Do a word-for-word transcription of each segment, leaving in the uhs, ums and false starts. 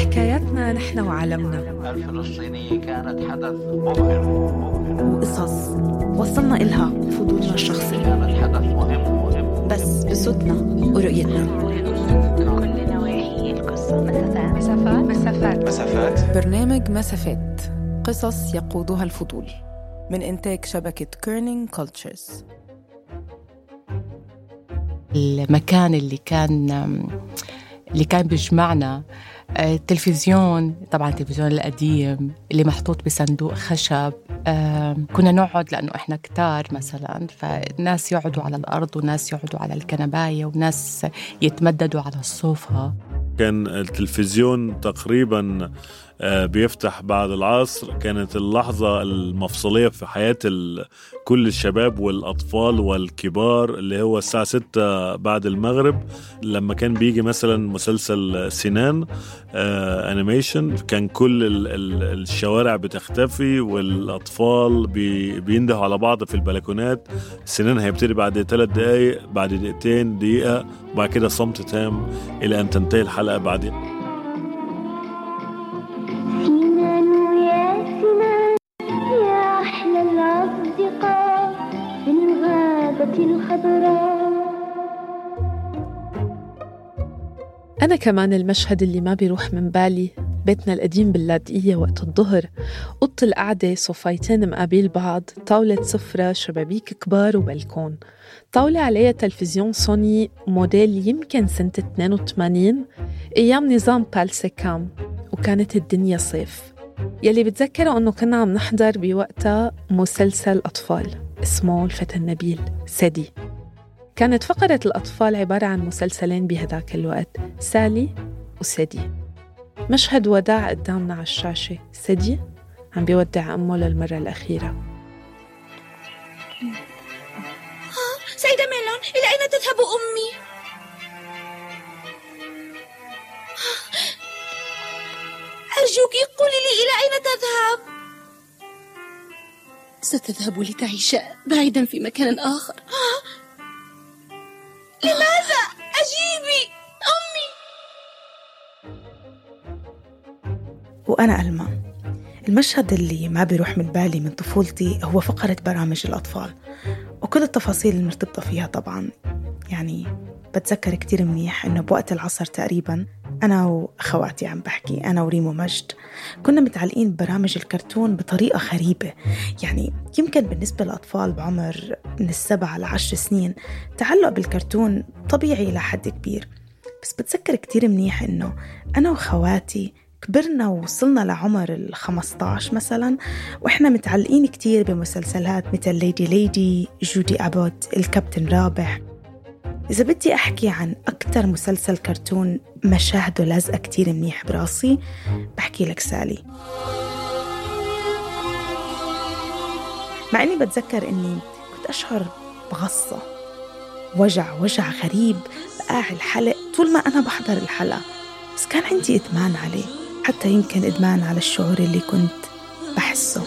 حكايتنا نحن وعالمنا. الفلسطينية كانت حدث مبهر وقصص وصلنا إلها بفضولنا الشخصي، كانت حدث مهم بس بصوتنا ورؤيتنا. كل نواحي القصة مسافات مسافات مسافات. برنامج مسافات، قصص يقودها الفضول، من إنتاج شبكة كيرنينج كولتشرز. المكان اللي كان اللي كان بيجمعنا التلفزيون، طبعا التلفزيون القديم اللي محطوط بصندوق خشب. كنا نقعد لأنه إحنا كتار مثلا، فناس يقعدوا على الأرض وناس يقعدوا على الكنباية وناس يتمددوا على الصوفة. كان التلفزيون تقريبا بيفتح بعد العصر، كانت اللحظة المفصلية في حياة كل الشباب والأطفال والكبار، اللي هو الساعة ستة بعد المغرب، لما كان بيجي مثلا مسلسل سنان أنيميشن. كان كل الشوارع بتختفي والأطفال بيندهوا على بعض في البلكونات. سنان هيبتدي بعد ثلاث دقايق، بعد دقيقتين، دقيقة، وبعد كده صمت تام إلى أن تنتهي الحلقة. بعدين أنا كمان المشهد اللي ما بيروح من بالي، بيتنا القديم باللاذقية وقت الظهر، أوضة القعدة، صوفايتين مقابل بعض، طاولة سفرة، شبابيك كبار وبلكون، طاولة عليها تلفزيون سوني موديل يمكن سنة اثنين وثمانين، أيام نظام بالسكام، وكانت الدنيا صيف. يلي بتذكره أنه كنا عم نحضر بوقتها مسلسل أطفال اسمه الفتى النبيل سادي. كانت فقرة الأطفال عبارة عن مسلسلين بهداك الوقت، سالي وسادي. مشهد وداع قدامنا على الشاشة، سادي عم بيودع أمه للمرة الأخيرة. سيدة ميلون، إلى أين تذهب أمي؟ أرجوك قولي لي إلى أين تذهب؟ ستذهب لتعيش بعيدا في مكان آخر. لماذا؟ أجيبي أمي. وأنا ألمى. المشهد اللي ما بيروح من بالي من طفولتي هو فقرة برامج الأطفال وكل التفاصيل المرتبطة فيها. طبعا يعني بتذكر كتير منيح إنه بوقت العصر تقريبا أنا وأخواتي، عم بحكي أنا وريمو مجد، كنا متعلقين ببرامج الكرتون بطريقة غريبة. يعني يمكن بالنسبة للأطفال بعمر من السبعة لعشر سنين تعلق بالكرتون طبيعي لحد كبير، بس بتذكر كتير منيح إنه أنا وأخواتي كبرنا ووصلنا لعمر الخمستاش مثلا، وإحنا متعلقين كتير بمسلسلات مثل ليدي ليدي، جودي أبوت، الكابتن رابح. إذا بدي أحكي عن أكتر مسلسل كرتون مشاهده لازقة كتير منيح براسي، بحكي لك سالي. مع أني بتذكر أني كنت أشعر بغصة، وجع وجع غريب بقاع الحلق طول ما أنا بحضر الحلقة، بس كان عندي إدمان عليه، حتى يمكن إدمان على الشعور اللي كنت بحسه.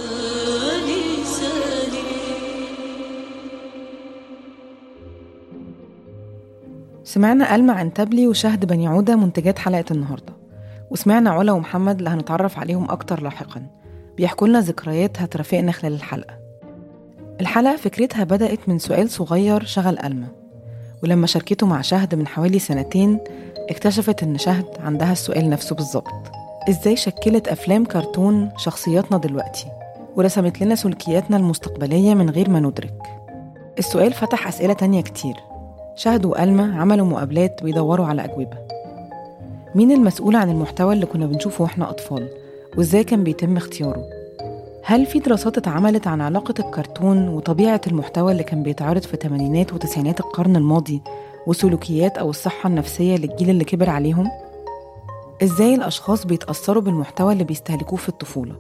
سمعنا ألمى عنتابلي وشهد بني عودة منتجات حلقة النهاردة، وسمعنا علا ومحمد اللي هنتعرف عليهم أكتر لاحقاً بيحكوا لنا ذكريات هترافقنا خلال الحلقة. الحلقة فكرتها بدأت من سؤال صغير شغل ألمى، ولما شاركته مع شهد من حوالي سنتين اكتشفت إن شهد عندها السؤال نفسه بالظبط. إزاي شكلت أفلام كرتون شخصياتنا دلوقتي ورسمت لنا سلوكياتنا المستقبلية من غير ما ندرك؟ السؤال فتح أسئلة تانية كتير. شهد وألمى عملوا مقابلات ويدوروا على أجوبة. مين المسؤول عن المحتوى اللي كنا بنشوفه وإحنا أطفال؟ وإزاي كان بيتم اختياره؟ هل في دراسات اتعملت عن علاقة الكرتون وطبيعة المحتوى اللي كان بيتعرض في تمانينات وتسعينات القرن الماضي وسلوكيات أو الصحة النفسية للجيل اللي كبر عليهم؟ إزاي الأشخاص بيتأثروا بالمحتوى اللي بيستهلكوه في الطفولة؟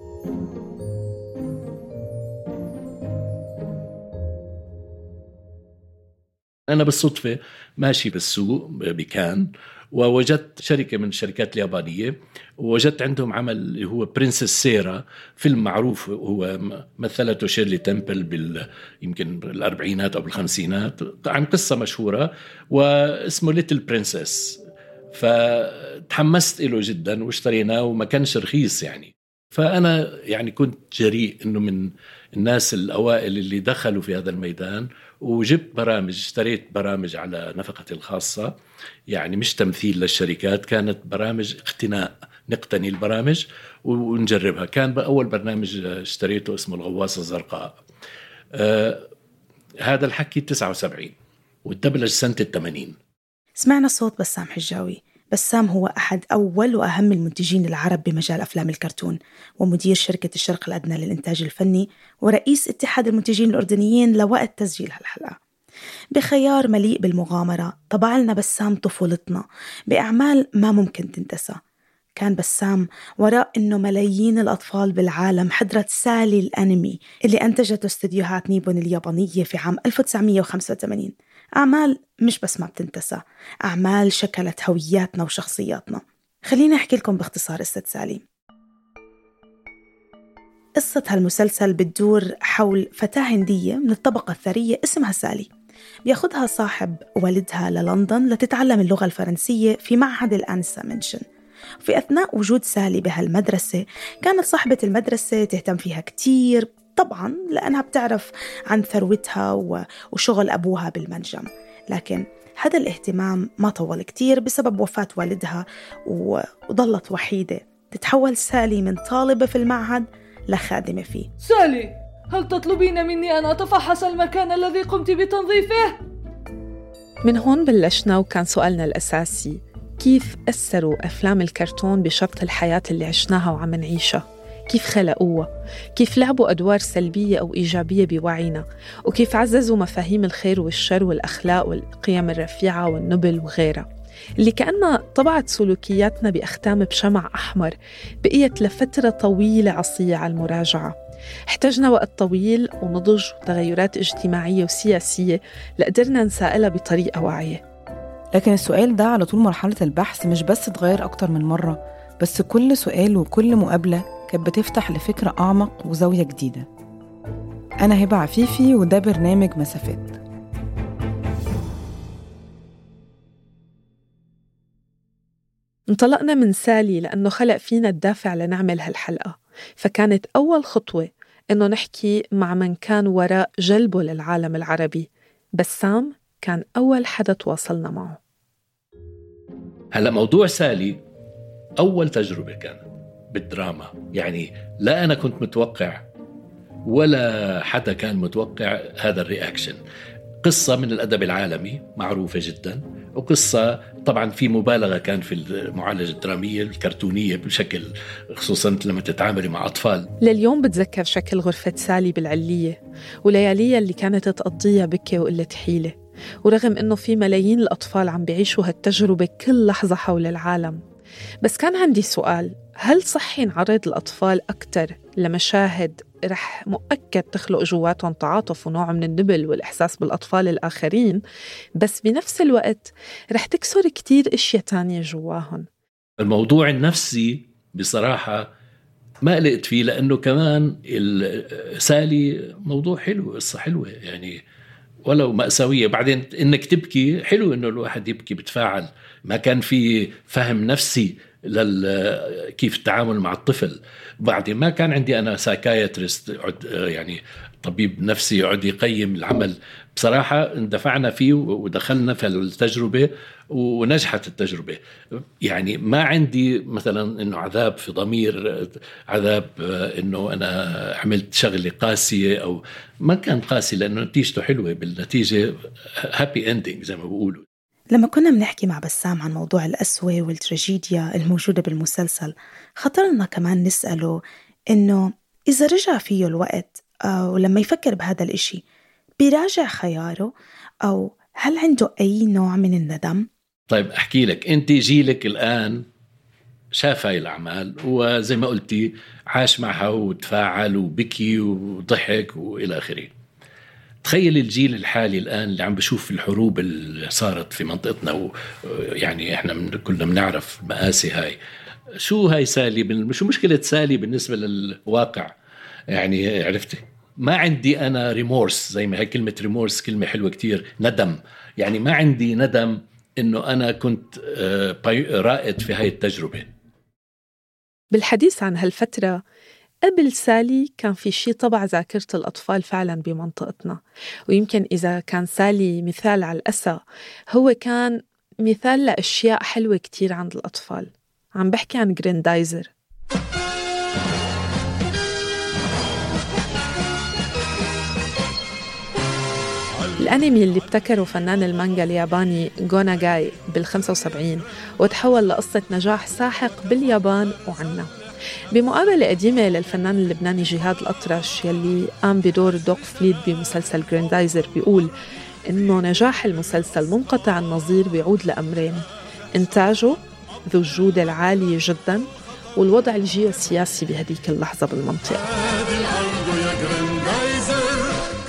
أنا بالصدفة ماشي بالسوق بكان ووجدت شركة من الشركات اليابانية، ووجدت عندهم عمل هو برنسس سيرا، فيلم معروف هو مثلته شيرلي تمبل بال يمكن بالأربعينات أو بالخمسينات، عن قصة مشهورة واسمه ليتل برنسس. فتحمست له جدا واشتريناه وما كانش رخيص يعني. فأنا يعني كنت جريء إنه من الناس الأوائل اللي دخلوا في هذا الميدان، وجبت برامج، اشتريت برامج على نفقتي الخاصة، يعني مش تمثيل للشركات، كانت برامج اقتناء، نقتني البرامج ونجربها. كان بأول برنامج اشتريته اسمه الغواصة الزرقاء. آه هذا الحكي تسعة وسبعين والدبلج سنة الثمانين. سمعنا صوت بسام حجاوي. بسام هو أحد أول وأهم المنتجين العرب بمجال أفلام الكرتون، ومدير شركة الشرق الأدنى للإنتاج الفني، ورئيس اتحاد المنتجين الأردنيين لوقت تسجيل هالحلقة. بخيار مليء بالمغامرة طبع لنا بسام طفولتنا بأعمال ما ممكن تنتسى. كان بسام وراء أنه ملايين الأطفال بالعالم حضرت سالي الأنمي اللي أنتجته استديوهات نيبون اليابانية في عام ألف وتسعمية وخمسة وثمانين. أعمال مش بس ما بتنتسى، أعمال شكلت هوياتنا وشخصياتنا. خليني أحكي لكم باختصار قصة سالي. قصة هالمسلسل بتدور حول فتاة هندية من الطبقة الثرية اسمها سالي، بياخدها صاحب والدها للندن لتتعلم اللغة الفرنسية في معهد الأنسا منشن. في أثناء وجود سالي بهالمدرسة كانت صاحبة المدرسة تهتم فيها كتير، طبعاً لأنها بتعرف عن ثروتها وشغل أبوها بالمنجم. لكن هذا الاهتمام ما طول كتير بسبب وفاة والدها، وظلت وحيدة. تتحول سالي من طالبة في المعهد لخادمة فيه. سالي، هل تطلبين مني أن أتفحص المكان الذي قمت بتنظيفه؟ من هون بلشنا، وكان سؤالنا الأساسي كيف أثروا أفلام الكرتون بشرط الحياة اللي عشناها وعم نعيشها؟ كيف خلقوها؟ كيف لعبوا أدوار سلبية أو إيجابية بوعينا؟ وكيف عززوا مفاهيم الخير والشر والأخلاق والقيم الرفيعة والنبل وغيرها، اللي كأنها طبعت سلوكياتنا بأختام بشمع أحمر بقيت لفترة طويلة عصية على المراجعة. احتجنا وقت طويل ونضج وتغيرات اجتماعية وسياسية لقدرنا نسائلها بطريقة واعية. لكن السؤال ده على طول مرحلة البحث مش بس تغير أكتر من مرة، بس كل سؤال وكل مقابلة كانت بتفتح لفكرة أعمق وزاوية جديدة. أنا هبة عفيفي وده برنامج مسافات. انطلقنا من سالي لأنه خلق فينا الدافع لنعمل هالحلقة، فكانت أول خطوة إنه نحكي مع من كان وراء جلبه للعالم العربي. بسام كان أول حدا تواصلنا معه. هلأ موضوع سالي أول تجربة كانت بالدراما، يعني لا أنا كنت متوقع ولا حدا كان متوقع هذا الرياكشن. قصة من الأدب العالمي معروفة جدا، وقصة طبعا في مبالغة كان في المعالجة الدرامية الكرتونية بشكل، خصوصا لما تتعامل مع أطفال. لليوم بتذكر شكل غرفة سالي بالعلية وليالية اللي كانت تقضيها بكي وقلة حيلة، ورغم أنه في ملايين الأطفال عم بيعيشوا هالتجربة كل لحظة حول العالم. بس كان عندي سؤال، هل صحي نعرض الأطفال أكتر لمشاهد رح مؤكد تخلق جواتهم تعاطف ونوع من النبل والإحساس بالأطفال الآخرين، بس بنفس الوقت رح تكسر كتير إشياء تانية جواهم؟ الموضوع النفسي بصراحة ما قلقت فيه، لأنه كمان سالي موضوع حلو، قصة حلوة يعني ولو مأساوية. بعدين إنك تبكي حلو، إنه الواحد يبكي بتفاعل. ما كان في فهم نفسي كيف التعامل مع الطفل. بعدين ما كان عندي أنا سايكايتريست يعني طبيب نفسي يقعد يقيم العمل. بصراحة اندفعنا فيه ودخلنا في التجربة ونجحت التجربة. يعني ما عندي مثلا إنه عذاب في ضمير، عذاب إنه أنا عملت شغلة قاسية، أو ما كان قاسي لأنه نتيجته حلوة، بالنتيجة هابي اندينج زي ما بقولوا. لما كنا بنحكي مع بسام عن موضوع القسوة والتراجيديا الموجودة بالمسلسل، خطرنا كمان نسأله إنه إذا رجع فيه الوقت ولما يفكر بهذا الإشي بيراجع خياره، أو هل عنده أي نوع من الندم؟ طيب أحكي لك، أنت جيلك الآن شاف هاي الأعمال وزي ما قلتي عاش معها وتفاعل وبكي وضحك وإلى آخره. تخيل الجيل الحالي الآن اللي عم بشوف الحروب اللي صارت في منطقتنا، ويعني إحنا من كلنا بنعرف مآسي هاي. شو هاي سالي، شو مشكلة سالي بالنسبة للواقع؟ يعني عرفتي ما عندي أنا ريمورس، زي ما هي كلمة ريمورس كلمة حلوة كتير، ندم. يعني ما عندي ندم إنه أنا كنت رائد في هاي التجربة. بالحديث عن هالفترة قبل سالي كان في شيء طبع ذاكرة الأطفال فعلاً بمنطقتنا، ويمكن إذا كان سالي مثال على الأسى، هو كان مثال لأشياء حلوة كتير عند الأطفال. عم بحكي عن جريندايزر. الأنمي اللي ابتكره فنان المانجا الياباني غوناغاي بالخمسة وسبعين وتحول لقصة نجاح ساحق باليابان وعنا. بمقابلة قديمة للفنان اللبناني جهاد الأطرش يلي قام بدور دوق فليد بمسلسل جريندايزر، بيقول إنه نجاح المسلسل منقطع النظير بيعود لأمرين: إنتاجه ذو الجودة العالية جدا، والوضع الجيوسياسي بهديك اللحظة بالمنطقة.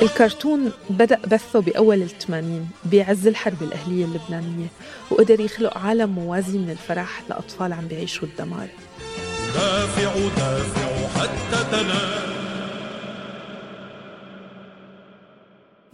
الكرتون بدأ بثه بأول الثمانين بعز الحرب الأهلية اللبنانية، وقدر يخلق عالم موازي من الفرح لأطفال عم بيعيشوا الدمار. دافع دافع حتى تنام.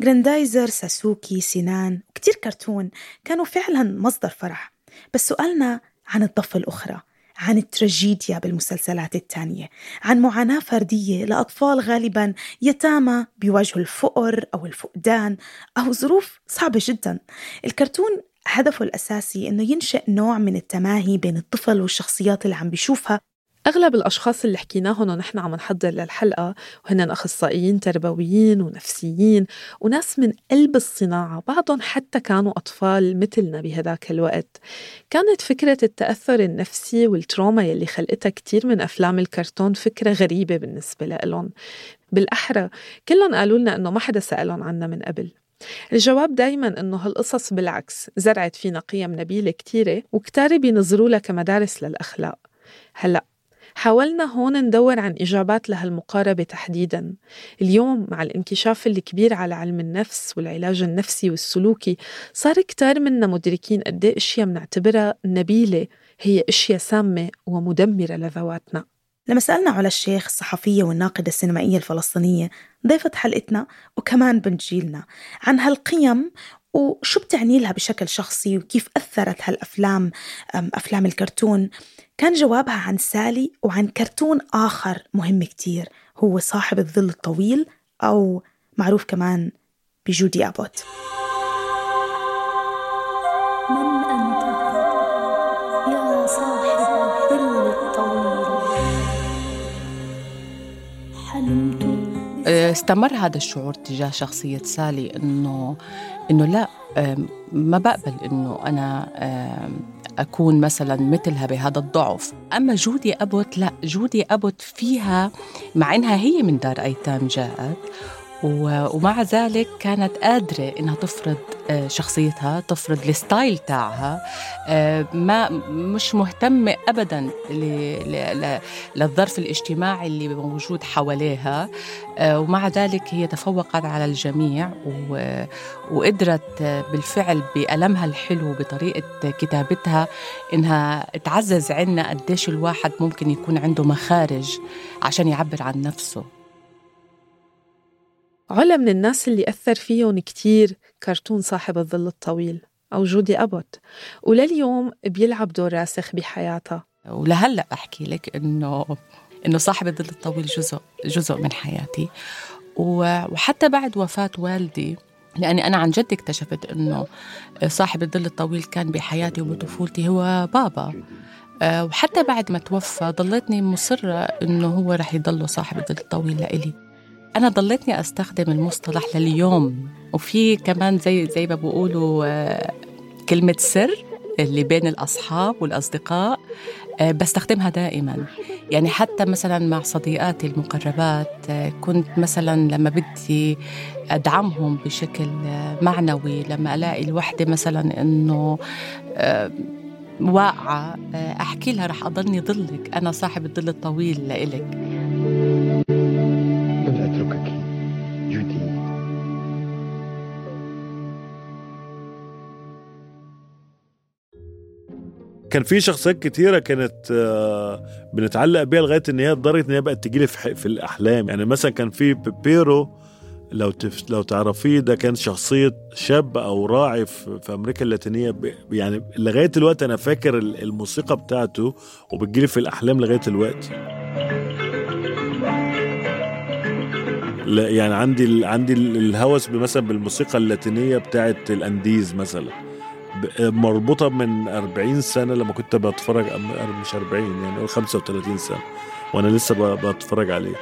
جريندايزر، ساسوكي، سينان وكتير كرتون كانوا فعلا مصدر فرح. بس سؤالنا عن الضفة الأخرى، عن التراجيديا بالمسلسلات التانية، عن معاناة فردية لأطفال غالباً يتامى بيواجهوا الفقر أو الفقدان أو ظروف صعبة جداً. الكرتون هدفه الأساسي إنه ينشئ نوع من التماهي بين الطفل والشخصيات اللي عم بيشوفها. أغلب الأشخاص اللي حكيناهم ونحن عم نحضر للحلقة وهن أخصائيين تربويين ونفسيين وناس من قلب الصناعة، بعضهم حتى كانوا أطفال مثلنا بهداك الوقت. كانت فكرة التأثر النفسي والتروما يلي خلقتها كتير من أفلام الكرتون فكرة غريبة بالنسبة لهم. بالأحرى كلهم قالوا لنا أنه ما حدا سألهم عنا من قبل. الجواب دايماً أنه هالقصص بالعكس زرعت فينا قيم نبيلة كتيرة وكتار بينظروا لها كمدارس للأخلاق. هلأ حاولنا هون ندور عن إجابات لهالمقاربة تحديداً. اليوم مع الانكشاف الكبير على علم النفس والعلاج النفسي والسلوكي، صار كتار منا مدركين قد ايه أشياء منعتبرها نبيلة هي أشياء سامة ومدمرة لذواتنا. لما سألنا على الشيخ الصحفية والناقدة السينمائية الفلسطينية ضيفة حلقتنا وكمان بنجيلنا عن هالقيم وشو بتعني لها بشكل شخصي وكيف أثرت هالأفلام أفلام الكرتون، كان جوابها عن سالي وعن كرتون آخر مهم كتير هو صاحب الظل الطويل، أو معروف كمان بجودي أبوت. من أنت يا صاحب الظل الطويل؟ حلمت. استمر هذا الشعور تجاه شخصية سالي إنه إنه لا، ما بقبل إنه أنا أكون مثلاً مثلها بهذا الضعف. أما جودي أبوت لا، جودي أبوت فيها مع إنها هي من دار أيتام جاءت، ومع ذلك كانت قادرة إنها تفرض شخصيتها، تفرض الستايل تاعها، ما مش مهتمة أبداً للظرف الاجتماعي اللي موجود حواليها، ومع ذلك هي تفوقت على الجميع وقدرت بالفعل بألمها الحلو بطريقة كتابتها إنها تعزز عنا قديش الواحد ممكن يكون عنده مخارج عشان يعبر عن نفسه. علا من الناس اللي أثر فيهم كتير كرتون صاحب الظل الطويل أو جودي أبوت، ولليوم بيلعب دور راسخ بحياتها. ولهلأ أحكي لك إنه إنه صاحب الظل الطويل جزء جزء من حياتي، وحتى بعد وفاة والدي، لأني أنا عن جد اكتشفت أنه صاحب الظل الطويل كان بحياتي وبطفولتي هو بابا، وحتى بعد ما توفى ضلتني مصرة أنه هو رح يضل صاحب الظل الطويل لإلي. أنا ضلتني أستخدم المصطلح لليوم، وفي كمان زي زي ما بقولوا كلمة سر اللي بين الأصحاب والأصدقاء بستخدمها دائما. يعني حتى مثلا مع صديقاتي المقربات كنت مثلا لما بدي أدعمهم بشكل معنوي، لما ألاقي الوحدة مثلا أنه واقعة أحكي لها رح أضلني ظلك، أنا صاحب الظل الطويل لإلك. كان في شخصيات كتيرة كانت بنتعلق بيها لغاية إن هي اتضرت إن هي بقت تجيلي في في الأحلام. يعني مثلا كان في بيبيرو، لو تف... لو تعرفيه، ده كان شخصية شاب أو راعي في... في أمريكا اللاتينية، ب... يعني لغاية الوقت أنا فاكر الموسيقى بتاعته وبتجيلي في الأحلام لغاية الوقت. لا يعني عندي ال... عندي الهوس مثلا بالموسيقى اللاتينية بتاعت الأنديز مثلا، مربوطة من أربعين سنة لما كنت بتفرج، مش أربعين يعني خمسة وثلاثين سنة وأنا لسه بتفرج عليه.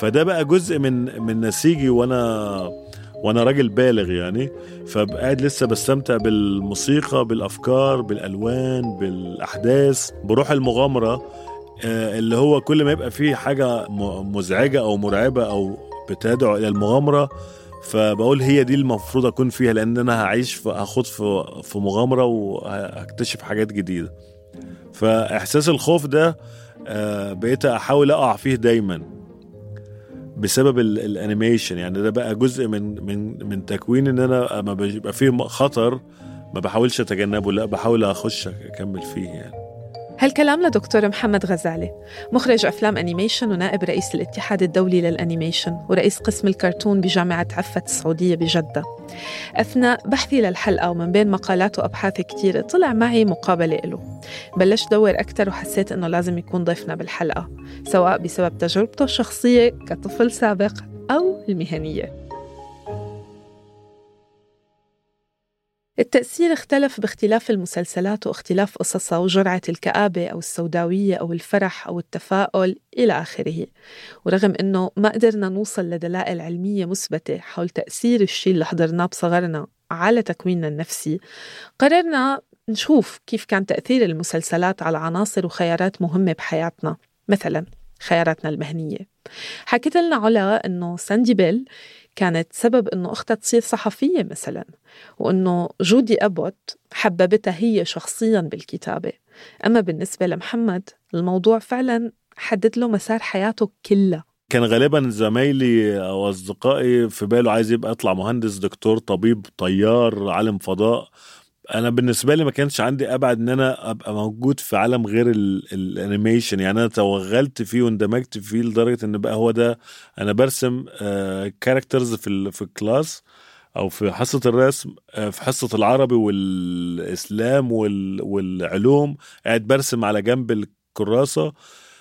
فده بقى جزء من من نسيجي وأنا وأنا راجل بالغ يعني، فبقعد لسه بستمتع بالموسيقى، بالأفكار، بالألوان، بالأحداث، بروح المغامرة اللي هو كل ما يبقى فيه حاجة مزعجة أو مرعبة أو بتدعو إلى المغامرة فبقول هي دي المفروض أكون فيها، لأن أنا هعيش هاخد في مغامرة وهكتشف حاجات جديدة. فإحساس الخوف ده بقيت أحاول أقع فيه دايما بسبب الانيميشن. يعني ده بقى جزء من من من تكوين إن أنا ما بيبقى فيه خطر ما بحاولش أتجنبه، لا بحاول أخش أكمل فيه. يعني هالكلام لدكتور محمد غزالي، مخرج أفلام أنيميشن ونائب رئيس الاتحاد الدولي للأنيميشن ورئيس قسم الكرتون بجامعة عفة السعودية بجدة. أثناء بحثي للحلقة ومن بين مقالات وأبحاث كتيرة طلع معي مقابلة إله، بلشت دور أكتر وحسيت أنه لازم يكون ضيفنا بالحلقة، سواء بسبب تجربته الشخصية كطفل سابق أو المهنية. التأثير اختلف باختلاف المسلسلات واختلاف قصصها وجرعة الكآبة أو السوداوية أو الفرح أو التفاؤل إلى آخره. ورغم أنه ما قدرنا نوصل لدلائل علمية مثبتة حول تأثير الشيء اللي حضرناه بصغرنا على تكويننا النفسي، قررنا نشوف كيف كان تأثير المسلسلات على عناصر وخيارات مهمة بحياتنا، مثلا خياراتنا المهنية. حكيت لنا علا أنه ساندي بيل كانت سبب أنه أختها تصير صحفية مثلا، وأنه جودي أبوت حببتها هي شخصيا بالكتابة. أما بالنسبة لمحمد الموضوع فعلا حدد له مسار حياته كله. كان غالبا زمايلي أو أصدقائي في باله عايز يبقى أطلع مهندس، دكتور، طبيب، طيار، عالم فضاء. أنا بالنسبة لي ما كانش عندي أبعد أن أنا أبقى موجود في عالم غير الانيميشن. يعني أنا توغلت فيه واندمجت فيه لدرجة أن بقى هو ده، أنا برسم كاركترز في في الكلاس أو في حصة الرسم، في حصة العربي والإسلام والعلوم قاعد برسم على جنب الكراسة.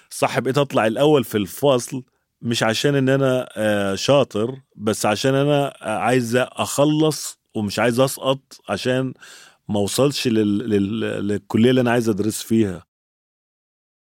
صح بقيت أطلع الأول في الفصل، مش عشان أن أنا شاطر بس عشان أنا عايز أخلص ومش عايز أسقط عشان ما وصلش لل... لل... للكلية اللي أنا عايز أدرس فيها.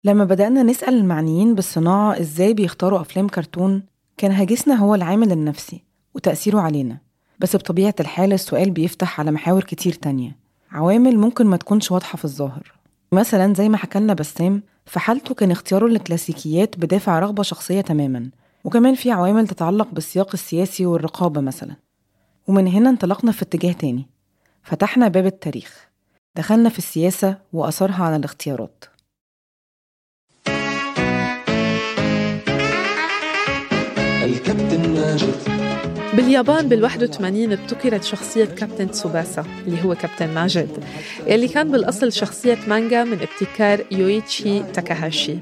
لما بدأنا نسأل المعنيين بالصناعة إزاي بيختاروا أفلام كرتون، كان هاجسنا هو العامل النفسي وتأثيره علينا، بس بطبيعة الحال السؤال بيفتح على محاور كتير تانية، عوامل ممكن ما تكونش واضحة في الظاهر. مثلا زي ما حكالنا بسام، في حالته كان اختياره للكلاسيكيات بدافع رغبة شخصية تماما، وكمان في عوامل تتعلق بالسياق السياسي والرقابة مثلا. ومن هنا انطلقنا في اتجاه تاني، فتحنا باب التاريخ، دخلنا في السياسة وأثرها على الاختيارات. الكابتن ماجد. باليابان بالواحد وثمانين ابتكرت شخصية كابتن تسوباسا اللي هو كابتن ماجد، اللي كان بالأصل شخصية مانجا من ابتكار يويتشي تاكاهاشي.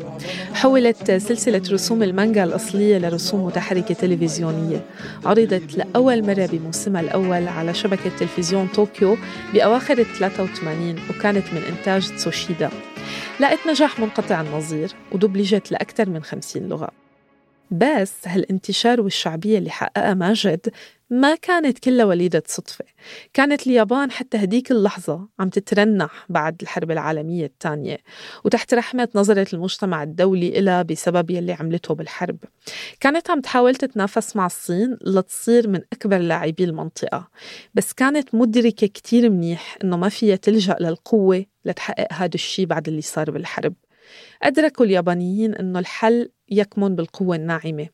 حولت سلسلة رسوم المانجا الأصلية لرسوم متحركة تلفزيونية، عرضت لأول مرة بموسمها الأول على شبكة تلفزيون طوكيو بأواخر ثلاثة وثمانين، وكانت من إنتاج تسوشيدا. لقت نجاح منقطع النظير ودبلجت لأكثر من خمسين لغة. بس هالانتشار والشعبية اللي حققها ماجد ما كانت كلها وليدة صدفة. كانت اليابان حتى هديك اللحظة عم تترنح بعد الحرب العالمية الثانية وتحت رحمة نظرة المجتمع الدولي إلها بسبب يلي عملته بالحرب. كانت عم تحاول تتنافس مع الصين لتصير من أكبر لاعبي المنطقة، بس كانت مدركة كتير منيح إنه ما فيها تلجأ للقوة لتحقق هذا الشيء بعد اللي صار بالحرب. أدركوا اليابانيين إنه الحل يكمن بالقوة الناعمة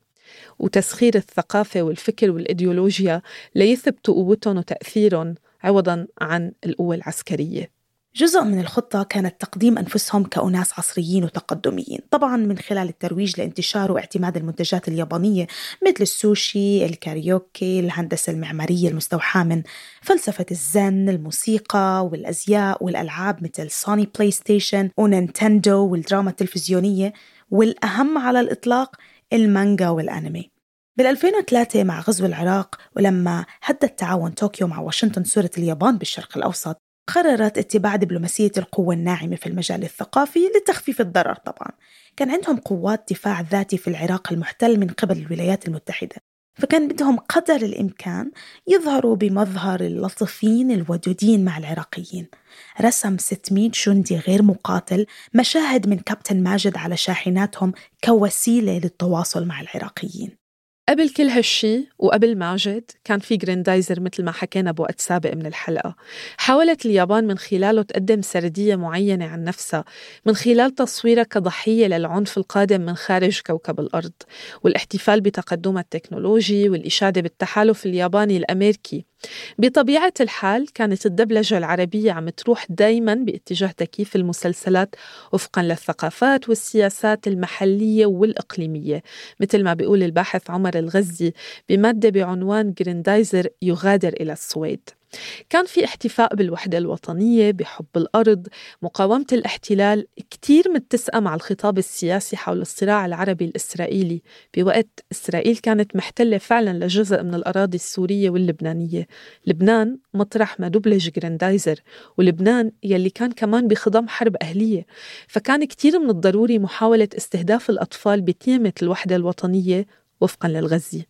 وتسخير الثقافة والفكر والإيديولوجيا ليثبتوا قوتهم وتأثيرهم عوضاً عن القوة العسكرية. جزء من الخطة كانت تقديم أنفسهم كأناس عصريين وتقدميين، طبعاً من خلال الترويج لانتشار واعتماد المنتجات اليابانية مثل السوشي، الكاريوكي، الهندسة المعمارية المستوحاة من فلسفة الزن، الموسيقى والأزياء والألعاب مثل سوني بلاي ستيشن ونينتندو، والدراما التلفزيونية، والأهم على الإطلاق المانجا والأنمي. بالألفين وثلاثة مع غزو العراق ولما هدد تعاون طوكيو مع واشنطن صورة اليابان بالشرق الأوسط، قررت اتباع دبلوماسية القوة الناعمة في المجال الثقافي لتخفيف الضرر. طبعا كان عندهم قوات دفاع ذاتي في العراق المحتل من قبل الولايات المتحدة، فكان بدهم قدر الإمكان يظهروا بمظهر اللطيفين الودودين مع العراقيين. رسم ستمائة جندي غير مقاتل مشاهد من كابتن ماجد على شاحناتهم كوسيلة للتواصل مع العراقيين. قبل كل هالشي وقبل ماجد كان في جريندايزر مثل ما حكينا بوقت سابق من الحلقة. حاولت اليابان من خلاله تقدم سردية معينة عن نفسها من خلال تصويرها كضحية للعنف القادم من خارج كوكب الأرض والاحتفال بتقدمها التكنولوجي والإشادة بالتحالف الياباني الأمريكي. بطبيعة الحال كانت الدبلجة العربية عم تروح دايماً باتجاه تكييف المسلسلات وفقاً للثقافات والسياسات المحلية والإقليمية، مثل ما بيقول الباحث عمر الغزي بمادة بعنوان جريندايزر يغادر إلى السويد. كان في احتفاء بالوحدة الوطنية، بحب الأرض، مقاومة الاحتلال، كتير متسقة مع الخطاب السياسي حول الصراع العربي الإسرائيلي بوقت إسرائيل كانت محتلة فعلا لجزء من الأراضي السورية واللبنانية. لبنان مطرح ما دبلج جريندايزر، ولبنان يلي كان كمان بخضم حرب أهلية، فكان كتير من الضروري محاولة استهداف الأطفال بتيمة الوحدة الوطنية وفقا للغزي.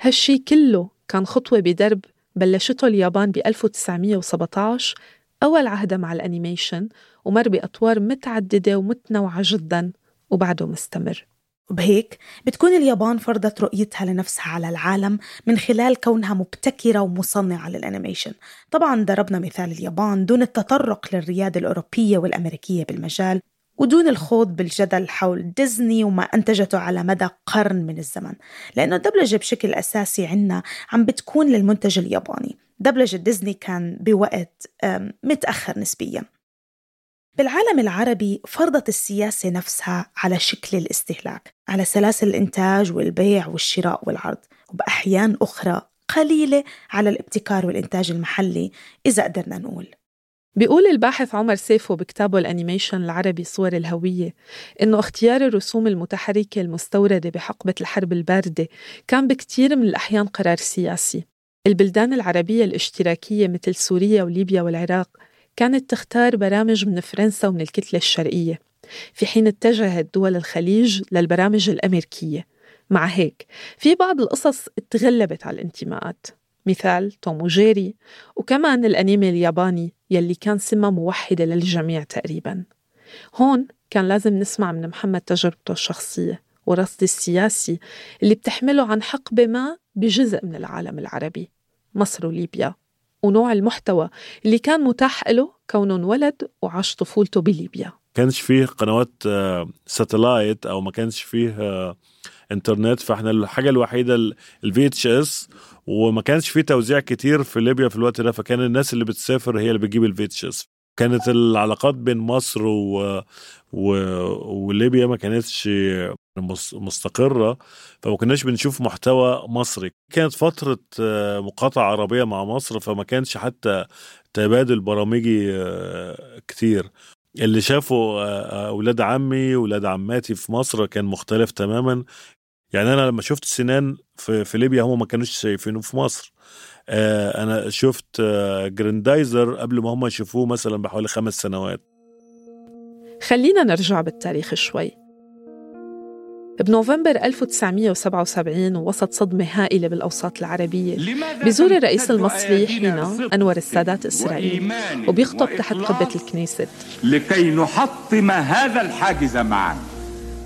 هالشي كله كان خطوة بدرب بلشته اليابان ب ألف وتسعمائة وسبعة عشر، أول عهدة مع الأنيميشن، ومر بأطوار متعددة ومتنوعة جداً وبعده مستمر. وبهيك بتكون اليابان فرضت رؤيتها لنفسها على العالم من خلال كونها مبتكرة ومصنعة للأنيميشن. طبعاً ضربنا مثال اليابان دون التطرق للريادة الأوروبية والأمريكية بالمجال، ودون الخوض بالجدل حول ديزني وما أنتجته على مدى قرن من الزمن، لأنه الدبلجة بشكل أساسي عنا عم بتكون للمنتج الياباني. دبلجة ديزني كان بوقت متأخر نسبياً. بالعالم العربي فرضت السياسة نفسها على شكل الاستهلاك، على سلاسل الإنتاج والبيع والشراء والعرض، وبأحيان أخرى قليلة على الابتكار والإنتاج المحلي إذا قدرنا نقول. بيقول الباحث عمر سيفو بكتابه الأنيميشن العربي صور الهوية إنه اختيار الرسوم المتحركة المستوردة بحقبة الحرب الباردة كان بكتير من الأحيان قرار سياسي. البلدان العربية الاشتراكية مثل سوريا وليبيا والعراق كانت تختار برامج من فرنسا ومن الكتلة الشرقية، في حين اتجهت دول الخليج للبرامج الأمريكية. مع هيك في بعض القصص اتغلبت على الانتماءات، مثال توم وجيري، وكمان الأنمي الياباني يلي كان سمة موحدة للجميع تقريباً. هون كان لازم نسمع من محمد تجربته الشخصية ورصد السياسي اللي بتحمله عن حقبة ما بجزء من العالم العربي، مصر وليبيا، ونوع المحتوى اللي كان متاح له كونه ولد وعاش طفولته بليبيا. كانش فيه قنوات ساتلايت أو ما كانش فيه انترنت، فاحنا الحاجة الوحيدة الفي اتش اس، وما كانش فيه توزيع كتير في ليبيا في الوقت ده، فكان الناس اللي بتسافر هي اللي بتجيب الفيتشز. كانت العلاقات بين مصر و... و... وليبيا ما كانتش مستقرة، فما كناش بنشوف محتوى مصري. كانت فترة مقاطعة عربية مع مصر، فما كانش حتى تبادل برامجي كتير. اللي شافوا أولاد عمي أولاد عماتي في مصر كان مختلف تماما. يعني أنا لما شفت سنان في, في ليبيا هم ما كانوش شايفينه في مصر. آه أنا شفت آه جريندايزر قبل ما هم يشوفوه مثلا بحوالي خمس سنوات. خلينا نرجع بالتاريخ شوي. بنوفمبر ألف وتسعمية وسبعة وسبعين، ووسط صدمة هائلة بالأوساط العربية، بزور الرئيس المصري حين أنور السادات إسرائيل وبيخطب تحت قبة الكنيسة لكي نحطم هذا الحاجز معا.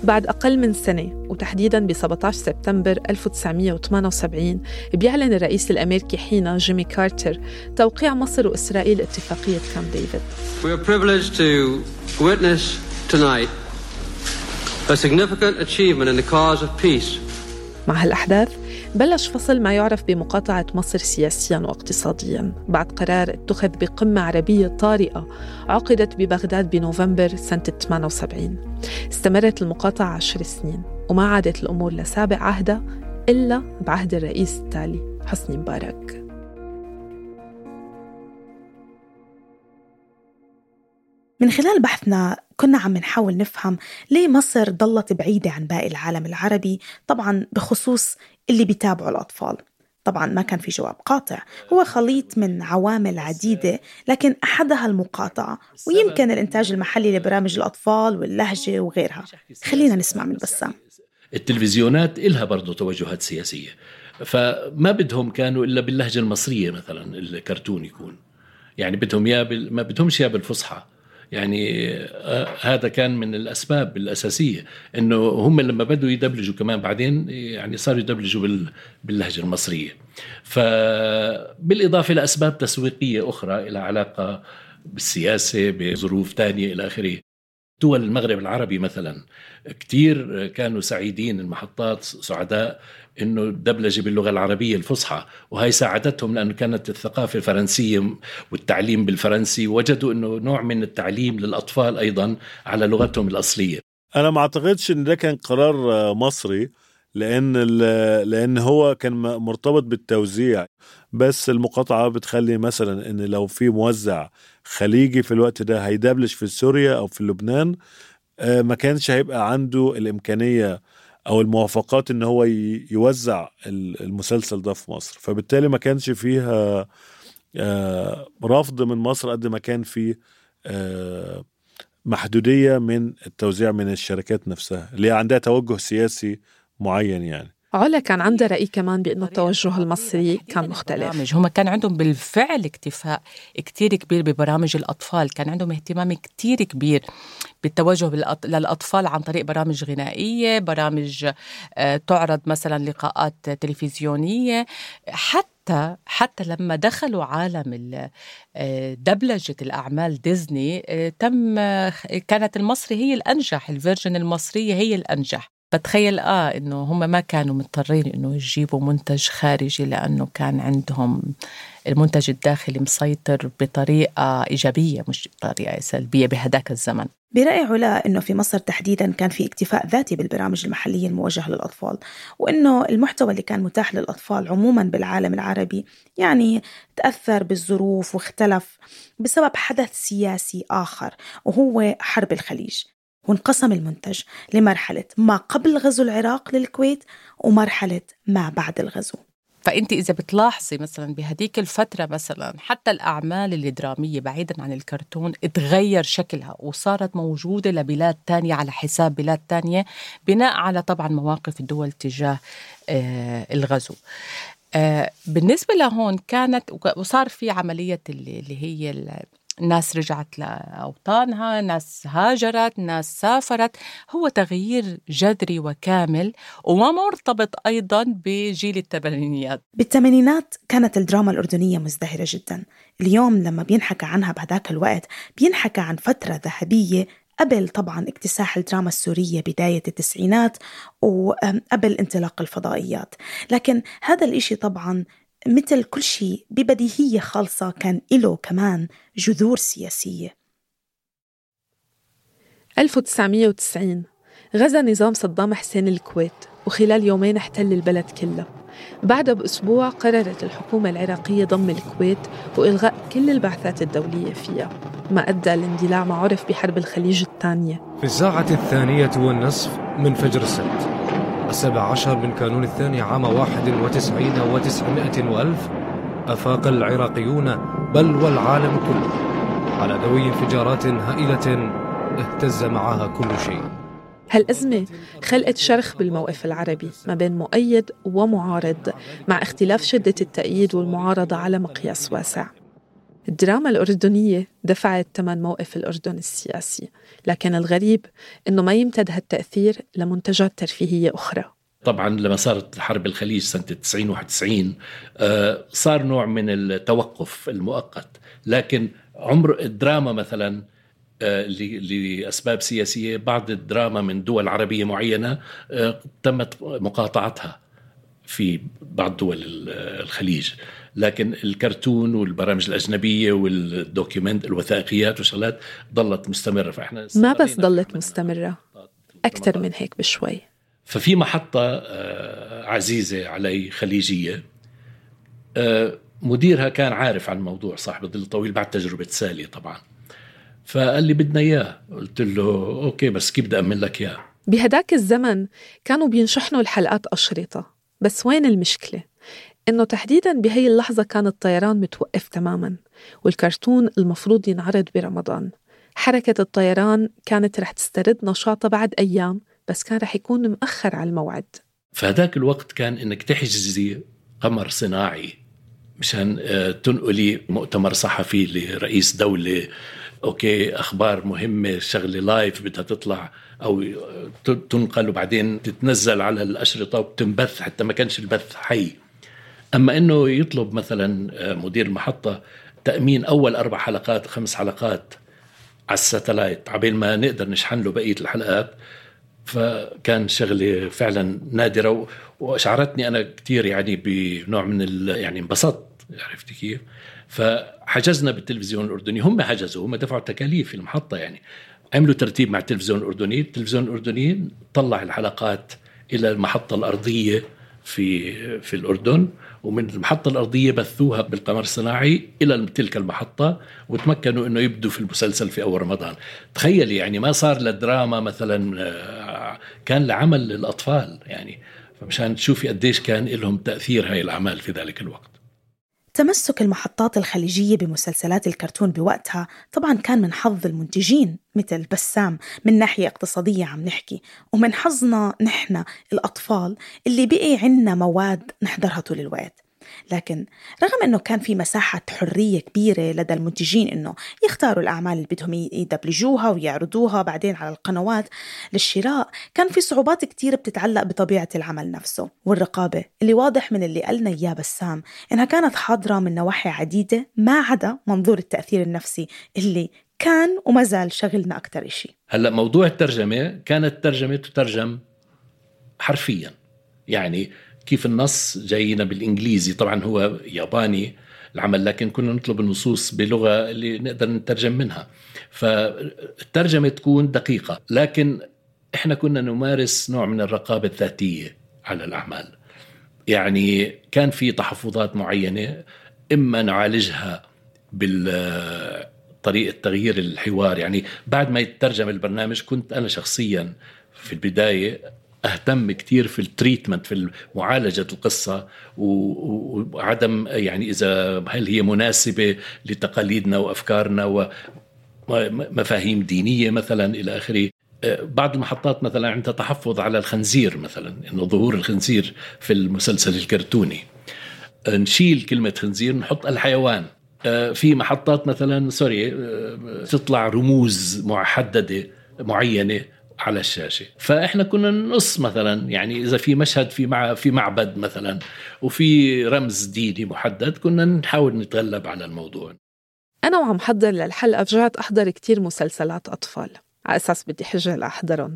بعد أقل من سنة، وتحديداً ب سبعتاشر سبتمبر ألف وتسعمية وتمانية وسبعين، بيعلن الرئيس الأمريكي حين جيمي كارتر توقيع مصر وإسرائيل اتفاقية كامب ديفيد. We are privileged to witness tonight a significant achievement in the cause of peace. مع هالأحداث بلش فصل ما يعرف بمقاطعة مصر سياسياً واقتصادياً، بعد قرار اتخذ بقمة عربية طارئة عقدت ببغداد بنوفمبر سنة ثمانية وسبعين. استمرت المقاطعة عشر سنين، وما عادت الأمور لسابق عهدها إلا بعهد الرئيس التالي حسني مبارك. من خلال بحثنا كنا عم نحاول نفهم ليه مصر ضلت بعيدة عن باقي العالم العربي، طبعاً بخصوص اللي بيتابعوا الأطفال. طبعاً ما كان في جواب قاطع، هو خليط من عوامل عديدة، لكن أحدها المقاطعة، ويمكن الإنتاج المحلي لبرامج الأطفال واللهجة وغيرها. خلينا نسمع من بسام. التلفزيونات إلها برضو توجهات سياسية، فما بدهم كانوا إلا باللهجة المصرية مثلاً الكرتون يكون، يعني بدهم يا بال... ما بدهمش يا بالفصحى. يعني هذا كان من الأسباب الأساسية، إنه هم لما بدوا يدبلجوا كمان بعدين يعني صاروا يدبلجوا باللهجة المصرية. فبالإضافة لأسباب تسويقية أخرى إلى علاقة بالسياسة بظروف تانية إلى آخره. دول المغرب العربي مثلا كتير كانوا سعيدين، المحطات سعداء إنه الدبلجة باللغة العربية الفصحى، وهي ساعدتهم لأنه كانت الثقافة الفرنسية والتعليم بالفرنسي، وجدوا إنه نوع من التعليم للأطفال أيضا على لغتهم الأصلية. أنا ما أعتقدش إن ده كان قرار مصري، لأن لأن هو كان مرتبط بالتوزيع، بس المقاطعة بتخلي مثلا إن لو في موزع خليجي في الوقت ده هيدبلج في سوريا أو في لبنان، ما كانش هيبقى عنده الإمكانية أو الموافقات إن هو يوزع المسلسل ده في مصر. فبالتالي ما كانش فيها رفض من مصر قد ما كان فيه محدودية من التوزيع من الشركات نفسها اللي عندها توجه سياسي معين. يعني علا كان عنده رأي كمان بأنه التوجه المصري كان مختلف. هم كان عندهم بالفعل اكتفاء كتير كبير ببرامج الأطفال، كان عندهم اهتمام كتير كبير بالتوجه للأطفال عن طريق برامج غنائية، برامج تعرض مثلا لقاءات تلفزيونية. حتى حتى لما دخلوا عالم دبلجة الأعمال ديزني، تم كانت المصري هي الأنجح، الفيرجن المصرية هي الأنجح. بتخيل آه إنه هم ما كانوا مضطرين إنه يجيبوا منتج خارجي، لأنه كان عندهم المنتج الداخلي مسيطر بطريقة إيجابية مش بطريقة سلبية بهداك الزمن. برأي علا إنه في مصر تحديداً كان في اكتفاء ذاتي بالبرامج المحلية الموجهة للأطفال، وإنه المحتوى اللي كان متاح للأطفال عموماً بالعالم العربي يعني تأثر بالظروف واختلف بسبب حدث سياسي آخر، وهو حرب الخليج. وانقسم المنتج لمرحلة ما قبل غزو العراق للكويت ومرحلة ما بعد الغزو. فأنت إذا بتلاحظي مثلا بهديك الفترة مثلا حتى الأعمال اللي درامية بعيدا عن الكرتون اتغير شكلها وصارت موجودة لبلاد تانية على حساب بلاد تانية، بناء على طبعا مواقف الدول تجاه آه الغزو. آه بالنسبة لهون كانت وصار في عملية اللي, اللي هي اللي ناس رجعت لأوطانها، ناس هاجرت، ناس سافرت. هو تغيير جذري وكامل ومرتبط أيضاً بجيل الثمانينيات. بالثمانينات كانت الدراما الأردنية مزدهرة جداً. اليوم لما بينحكى عنها بهذاك الوقت بينحكى عن فترة ذهبية قبل طبعاً اكتساح الدراما السورية بداية التسعينات وقبل انطلاق الفضائيات. لكن هذا الإشي طبعاً مثل كل شيء ببديهية خالصة كان إله كمان جذور سياسية. ألف وتسعمية وتسعين غزا نظام صدام حسين الكويت، وخلال يومين احتل البلد كله. بعدها بأسبوع قررت الحكومة العراقية ضم الكويت وإلغاء كل البعثات الدولية فيها، ما أدى الاندلاع ما عرف بحرب الخليج الثانية. في الساعة الثانية والنصف من فجر السبت السابع عشر من كانون الثاني عام واحد وتسعين وتسعمائة وألف، أفاق العراقيون بل والعالم كله على دوي انفجارات هائلة اهتز معها كل شيء. هالأزمة خلقت شرخ بالموقف العربي ما بين مؤيد ومعارض، مع اختلاف شدة التأييد والمعارضة على مقياس واسع. الدراما الأردنية دفعت ثمن موقف الأردن السياسي، لكن الغريب أنه ما يمتد هالتأثير لمنتجات ترفيهية أخرى. طبعاً لما صارت حرب الخليج سنة تسعين وواحد وتسعين صار نوع من التوقف المؤقت، لكن عمر الدراما مثلاً لأسباب سياسية بعض الدراما من دول عربية معينة تمت مقاطعتها في بعض دول الخليج، لكن الكرتون والبرامج الأجنبية والدوكيمنت الوثائقيات وشغلات ضلت مستمرة. فإحنا ما بس ضلت مستمرة، أكثر من هيك بشوي. ففي محطة عزيزة علي خليجية مديرها كان عارف عن موضوع صاحب الظل الطويل بعد تجربة سالي طبعا، فقال لي بدنا إياه. قلت له أوكي بس كيف بدي أأمن لك إياه؟ بهداك الزمن كانوا بينشحنوا الحلقات أشرطة، بس وين المشكلة؟ إنه تحديداً بهي اللحظة كان الطيران متوقف تماماً، والكرتون المفروض ينعرض برمضان. حركة الطيران كانت رح تسترد نشاطها بعد أيام، بس كان رح يكون مؤخر على الموعد. فهداك الوقت كان إنك تحجزي قمر صناعي مشان تنقلي مؤتمر صحفي لرئيس دولة، أوكي أخبار مهمة شغلة لايف بدها تطلع أو تنقل وبعدين تتنزل على الأشرطة وتنبث، حتى ما كانش البث حي. أما أنه يطلب مثلا مدير المحطة تأمين أول أربع حلقات خمس حلقات على الساتلايت عبين ما نقدر نشحن له بقية الحلقات، فكان شغلة فعلا نادرة. وأشعرتني أنا كتير يعني بنوع من يعني انبسطت، عرفتي كيف؟ فحجزنا بالتلفزيون الأردني، هم حجزوا، هم دفعوا تكاليف المحطة، يعني عملوا ترتيب مع التلفزيون الأردني. التلفزيون الأردني طلع الحلقات إلى المحطة الأرضية في في الأردن، ومن المحطة الأرضية بثوها بالقمر الصناعي إلى تلك المحطة، وتمكنوا إنه يبدوا في المسلسل في أول رمضان. تخيلي يعني ما صار للدراما مثلا، كان لعمل للأطفال يعني، فمشان تشوفي قديش كان لهم تأثير هاي الأعمال في ذلك الوقت. تمسك المحطات الخليجية بمسلسلات الكرتون بوقتها طبعاً كان من حظ المنتجين مثل بسام من ناحية اقتصادية عم نحكي، ومن حظنا نحن الأطفال اللي بقي عنا مواد نحضرها طول الوقت. لكن رغم أنه كان في مساحة حرية كبيرة لدى المنتجين أنه يختاروا الأعمال اللي بدهم يدبلجوها ويعرضوها بعدين على القنوات للشراء، كان في صعوبات كتير بتتعلق بطبيعة العمل نفسه والرقابة، اللي واضح من اللي قالنا إياه بسام أنها كانت حاضرة من نواحي عديدة ما عدا منظور التأثير النفسي اللي كان وما زال شغلنا أكتر إشي. هلأ موضوع الترجمة، كانت ترجمة تترجم حرفيا، يعني كيف النص جاينا بالإنجليزي، طبعا هو ياباني العمل، لكن كنا نطلب النصوص بلغة اللي نقدر نترجم منها، فالترجمة تكون دقيقة. لكن إحنا كنا نمارس نوع من الرقابة الذاتية على الأعمال، يعني كان في تحفظات معينة إما نعالجها بالطريقة تغيير الحوار، يعني بعد ما يترجم البرنامج كنت أنا شخصيا في البداية أهتم كتير في التريتمنت، في معالجة القصة وعدم يعني إذا هل هي مناسبة لتقاليدنا وأفكارنا ومفاهيم دينية مثلا إلى آخره. بعض المحطات مثلا عندها تحفظ على الخنزير مثلا، إنه ظهور الخنزير في المسلسل الكرتوني نشيل كلمة خنزير نحط الحيوان. في محطات مثلا سوري تطلع رموز محددة معينة على الشاشة، فإحنا كنا نقص مثلا يعني إذا في مشهد في مع في معبد مثلا وفي رمز ديني محدد كنا نحاول نتغلب على الموضوع. أنا وعم حضر للحلقة رجعت أحضر كتير مسلسلات أطفال على أساس بدي حجة لأحضرهم.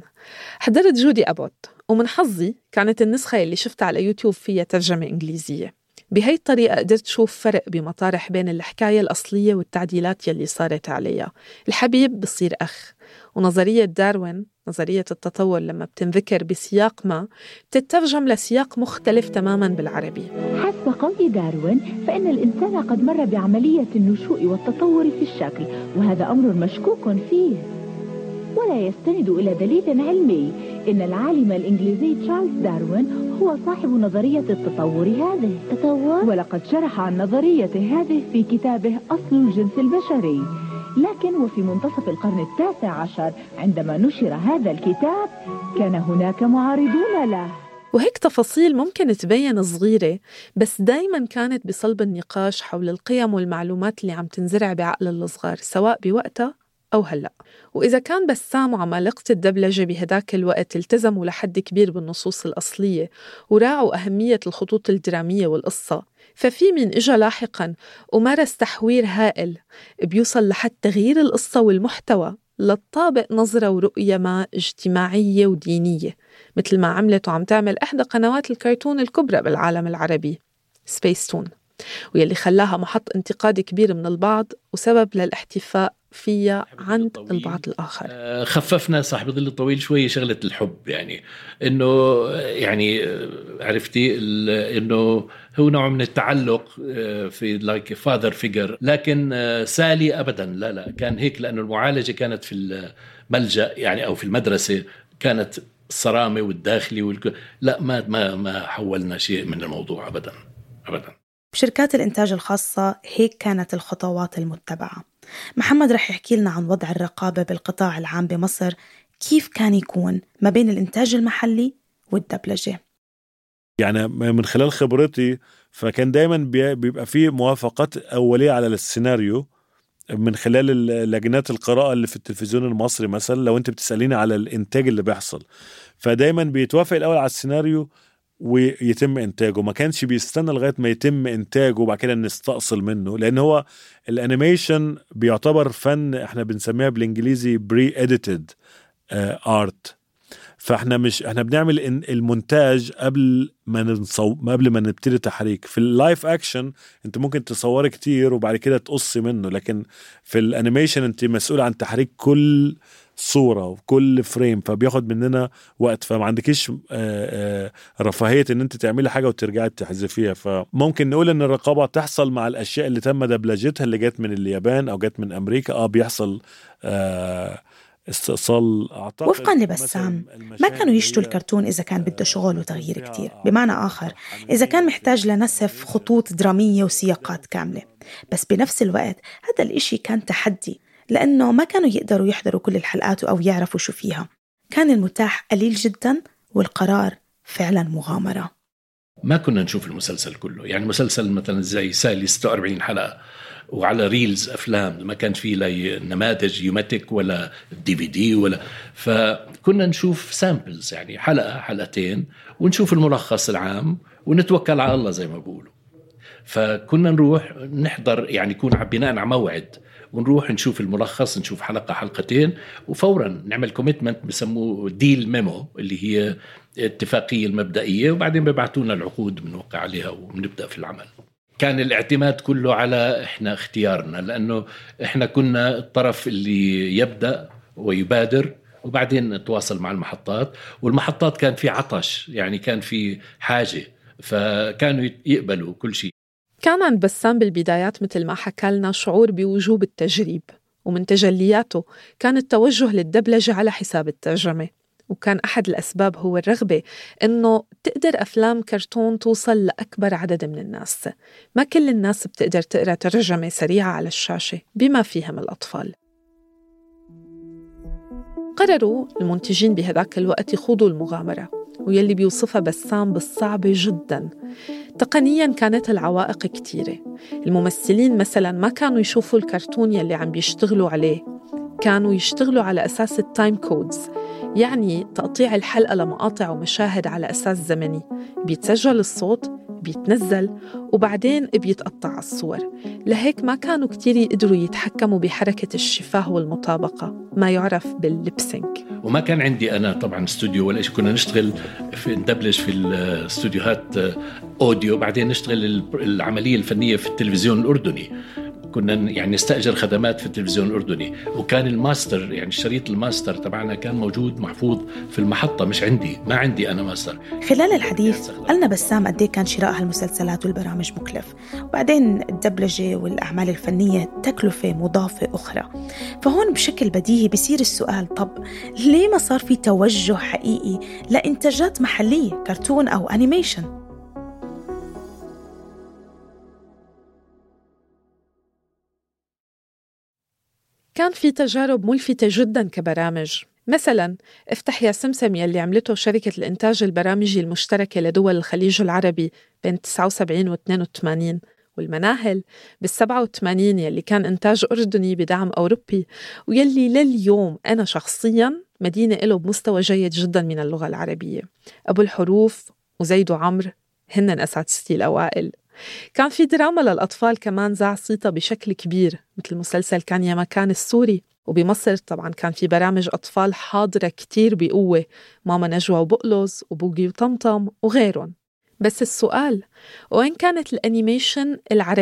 حضرت جودي أبوت، ومن حظي كانت النسخة اللي شفتها على يوتيوب فيها ترجمة إنجليزية. بهاي الطريقة قدرت شوف فرق بمطارح بين الحكاية الأصلية والتعديلات يلي صارت عليها. الحبيب بصير أخ، ونظرية داروين نظرية التطور لما بتنذكر بسياق ما بتترجم لسياق مختلف تماماً بالعربي. حسب قول داروين فإن الإنسان قد مر بعملية النشوء والتطور في الشكل، وهذا أمر مشكوك فيه ولا يستند إلى دليل علمي. إن العالم الإنجليزي تشارلز داروين هو صاحب نظرية التطور هذه التطور، ولقد شرح عن نظريته هذه في كتابه أصل الجنس البشري. لكن وفي منتصف القرن التاسع عشر عندما نشر هذا الكتاب كان هناك معارضون له. وهيك تفاصيل ممكن تبين صغيرة بس دايماً كانت بصلب النقاش حول القيم والمعلومات اللي عم تنزرع بعقل الصغار سواء بوقتها أو هلأ. وإذا كان بسام وعمالقة الدبلجة بهداك الوقت التزموا لحد كبير بالنصوص الأصلية وراعوا أهمية الخطوط الدرامية والقصة، ففي من إجا لاحقاً ومارس تحوير هائل بيوصل لحد تغيير القصة والمحتوى للطابق نظرة ورؤية ما اجتماعية ودينية، مثل ما عملت وعم تعمل إحدى قنوات الكرتون الكبرى بالعالم العربي سبيستون، ويلي خلاها محط انتقاد كبير من البعض وسبب للاحتفاء فيها عند البعض الآخر. خففنا صاحب الظل الطويل شوي شغلة الحب، يعني إنه يعني عرفتي إنه هو نوع من التعلق في لايك فاذر فيجر، لكن سالي أبدا لا لا كان هيك، لأنه المعالجة كانت في الملجأ يعني أو في المدرسة، كانت الصرامة والداخلي والك... لا ما ما ما حولنا شيء من الموضوع أبدا أبدا. بشركات الإنتاج الخاصة هيك كانت الخطوات المتبعة. محمد رح يحكي لنا عن وضع الرقابة بالقطاع العام بمصر، كيف كان يكون ما بين الإنتاج المحلي والدبلجة. يعني من خلال خبرتي فكان دايما بيبقى فيه موافقات أولية على السيناريو من خلال لجنات القراءة اللي في التلفزيون المصري مثلا. لو أنت بتسأليني على الإنتاج اللي بيحصل فدايما بيتوافق الأول على السيناريو ويتم إنتاجه، ما كانش بيستنى لغاية ما يتم إنتاجه وبعد كده نستأصل منه، لأن هو الأنيميشن بيعتبر فن احنا بنسميها بالإنجليزي pre-edited art، فاحنا مش احنا بنعمل المونتاج قبل ما نصور، قبل ما نبتدي تحريك. في اللايف اكشن انت ممكن تصوري كتير وبعد كده تقصي منه، لكن في الانيميشن انت مسؤول عن تحريك كل صورة وكل فريم، فبياخد مننا وقت، فما عندكش رفاهية ان انت تعملي حاجة وترجعي تحذفيها. فممكن نقول ان الرقابة تحصل مع الاشياء اللي تم دبلجتها اللي جات من اليابان او جات من امريكا، اه بيحصل آه استئصال. أعتقد وفقاً لبسام ما كانوا يشتوا الكرتون إذا كان بده شغل وتغيير كتير، بمعنى آخر إذا كان محتاج لنسف خطوط درامية وسياقات كاملة، بس بنفس الوقت هذا الإشي كان تحدي لأنه ما كانوا يقدروا يحضروا كل الحلقات أو يعرفوا شو فيها، كان المتاح قليل جداً والقرار فعلاً مغامرة. ما كنا نشوف المسلسل كله، يعني مسلسل مثلاً زي سالي ستة وأربعين حلقة وعلى ريلز أفلام، ما كان فيه لا نماذج يوماتيك ولا دي في دي ولا، فكنا نشوف سامبلز يعني حلقة حلقتين ونشوف الملخص العام ونتوكل على الله زي ما بقولوا. فكنا نروح نحضر يعني يكون بناء على موعد، ونروح نشوف الملخص، نشوف حلقة حلقتين وفورا نعمل كوميتمنت بسموه ديل ميمو اللي هي اتفاقية المبدئية، وبعدين بيبعتونا العقود بنوقع عليها وبنبدأ في العمل. كان الاعتماد كله على إحنا اختيارنا، لأنه إحنا كنا الطرف اللي يبدأ ويبادر وبعدين نتواصل مع المحطات، والمحطات كان في عطش يعني كان في حاجة فكانوا يقبلوا كل شيء. كان عند بسام بالبدايات مثل ما حكالنا شعور بوجوب التجريب، ومن تجلياته كان التوجه للدبلجة على حساب الترجمة، وكان أحد الأسباب هو الرغبة إنه تقدر أفلام كرتون توصل لأكبر عدد من الناس. ما كل الناس بتقدر تقرأ ترجمة سريعة على الشاشة بما فيها من الأطفال. قرروا المنتجين بهذاك الوقت يخوضوا المغامرة، ويلي بيوصفها بسام بالصعبة جداً. تقنياً كانت العوائق كتيرة، الممثلين مثلاً ما كانوا يشوفوا الكرتون يلي عم بيشتغلوا عليه، كانوا يشتغلوا على أساس التايم كودز، يعني تقطيع الحلقة لمقاطع ومشاهد على أساس زمني، بيتسجل الصوت بيتنزل وبعدين بيتقطع الصور. لهيك ما كانوا كتير يقدروا يتحكموا بحركة الشفاه والمطابقة، ما يعرف باللبسينك. وما كان عندي أنا طبعاً استوديو ولا شيء، كنا نشتغل في ندبلج في الاستوديوهات أوديو، بعدين نشتغل العملية الفنية في التلفزيون الأردني، كنا يعني نستأجر خدمات في التلفزيون الأردني، وكان الماستر يعني الشريط الماستر تبعنا كان موجود محفوظ في المحطة، مش عندي، ما عندي أنا ماستر. خلال الحديث قلنا بسام قد ايه كان شراء هالمسلسلات والبرامج مكلف، وبعدين الدبلجة والأعمال الفنية تكلفة مضافة أخرى، فهون بشكل بديهي بيصير السؤال، طب ليه ما صار في توجه حقيقي لإنتاجات محلية كرتون أو أنيميشن؟ كان في تجارب ملفتة جداً كبرامج. مثلاً افتح يا سمسم يلي عملته شركة الإنتاج البرامجي المشتركة لدول الخليج العربي بين تسعة وسبعين و اثنين وثمانين، والمناهل بالسبعة وثمانين يلي كان إنتاج أردني بدعم أوروبي، ويلي لليوم أنا شخصياً مدينة إله بمستوى جيد جداً من اللغة العربية. أبو الحروف وزيد وعمر هن أساتذتي الأوائل. كان في دراما للأطفال كمان زعصيطة بشكل كبير، مثل مسلسل كان يا مكان السوري. وبمصر طبعاً كان في برامج أطفال حاضرة كتير بقوة، ماما نجوى وبقلوز وبوغي وطمطم وغيرهم. بس السؤال، وين كانت الأنيميشن العربية؟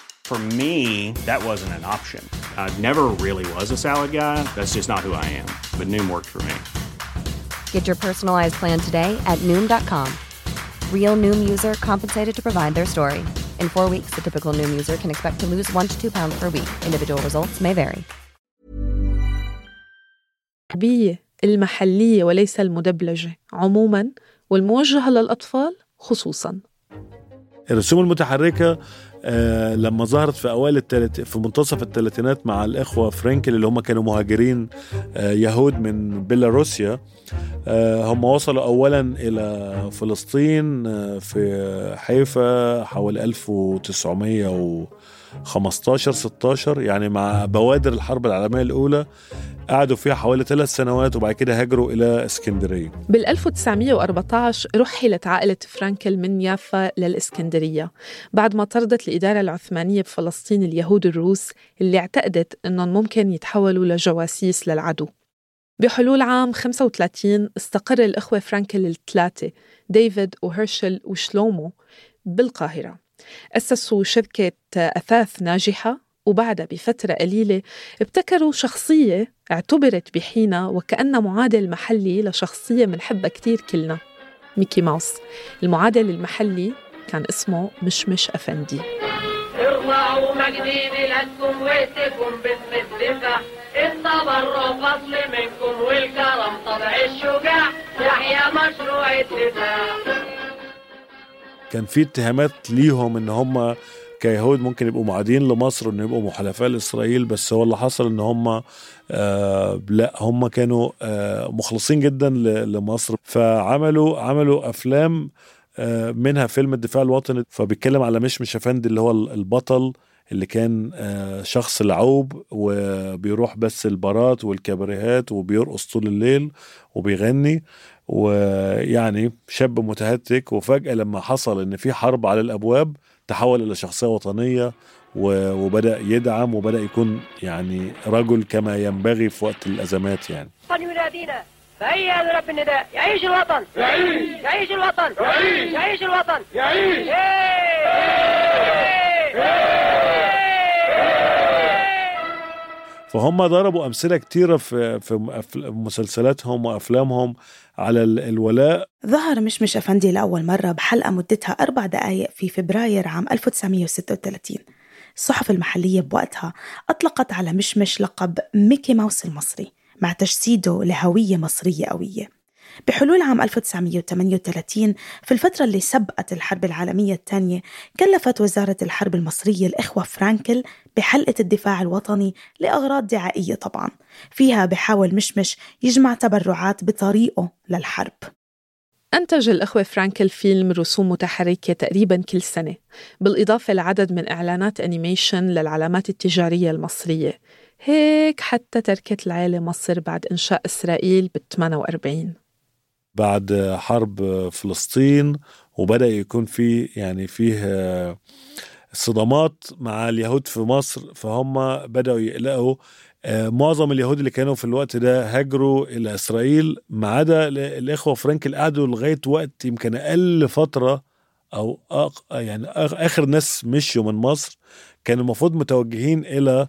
For me, that wasn't an option. I never really was a salad guy. That's just not who I am. But Noom worked for me. Get your personalized plan today at Noom dot com. Real Noom user compensated to provide their story. In four weeks, the typical Noom user can expect to lose one to two pounds per week. Individual results may vary. العربية المحلية وليس المدبلجة عموماً، والموجهة للأطفال خصوصاً. الرسوم المتحركة آه لما ظهرت في أوائل التلت... في منتصف الثلاثينات مع الإخوة فرانكل اللي هم كانوا مهاجرين آه يهود من بيلاروسيا. آه هم وصلوا أولا إلى فلسطين آه في حيفا حوالي ألف وتسعمية وخمستاشر ستاشر، يعني مع بوادر الحرب العالمية الأولى. قعدوا فيها حوالي ثلاث سنوات وبعد كده هاجروا إلى اسكندرية. بالألف وتسعمية وأربعتاشر رحلت عائلة فرانكل من يافا للإسكندرية بعد ما طردت الإدارة العثمانية بفلسطين اليهود الروس اللي اعتقدت أنهم ممكن يتحولوا لجواسيس للعدو. بحلول عام خمسة وثلاثين استقر الإخوة فرانكل الثلاثة، ديفيد وهرشل وشلومو، بالقاهرة. أسسوا شركة أثاث ناجحة، وبعدها بفترة قليلة ابتكروا شخصية اعتبرت بحينها وكأنها معادل محلي لشخصية منحبة كتير كلنا، ميكي ماوس. المعادل المحلي كان اسمه مشمش أفندي. ارمعوا مجديد لكم ويتكم بالمثلقة، الطبر فضل منكم والكرم طبع الشجاع، يحيى مشروع الدفاع. كان في اتهامات ليهم ان هم كيهود ممكن يبقوا معادين لمصر وان يبقوا محلفاء لإسرائيل، بس هو اللي حصل ان هم آه لا هم كانوا آه مخلصين جدا لمصر. فعملوا عملوا افلام آه منها فيلم الدفاع الوطني، فبيتكلم على مشمش أفندي اللي هو البطل اللي كان آه شخص لعوب وبيروح بس البارات والكابريهات وبيرقص طول الليل وبيغني، ويعني شاب متهتك. وفجأة لما حصل ان في حرب على الابواب تحول الى شخصية وطنية وبدأ يدعم وبدأ يكون يعني رجل كما ينبغي في وقت الازمات. يعني وطن ينادينا فهيا لرب النداء، يعيش الوطن يعيش، يعيش الوطن يعيش، يعيش الوطن يعيش. فهم ضربوا أمثلة كتيرة في في مسلسلاتهم وأفلامهم على الولاء. ظهر مشمش أفندي لأول مرة بحلقة مدتها أربع دقايق في فبراير عام ألف وتسعمية وستة وثلاثين. الصحف المحلية بوقتها أطلقت على مشمش لقب ميكي ماوس المصري مع تجسيده لهوية مصرية قوية. بحلول عام ألف وتسعمية وثمانية وثلاثين، في الفترة اللي سبقت الحرب العالمية الثانية، كلفت وزارة الحرب المصرية الإخوة فرانكل بحلقة الدفاع الوطني لأغراض دعائية طبعا، فيها بحاول مشمش يجمع تبرعات بطريقه للحرب. أنتج الإخوة فرانكل فيلم رسوم متحركة تقريباً كل سنة، بالإضافة لعدد من إعلانات أنيميشن للعلامات التجارية المصرية، هيك حتى تركت العائلة مصر بعد إنشاء إسرائيل بالثمانية وأربعين بعد حرب فلسطين. وبدأ يكون في يعني فيه صدمات مع اليهود في مصر، فهم بدأوا يقلقوا. معظم اليهود اللي كانوا في الوقت ده هاجروا إلى إسرائيل، ما عدا الإخوة فرانكل قعدوا لغاية وقت يمكن أقل فترة أو يعني آخر ناس مشوا من مصر كانوا المفروض متوجهين إلى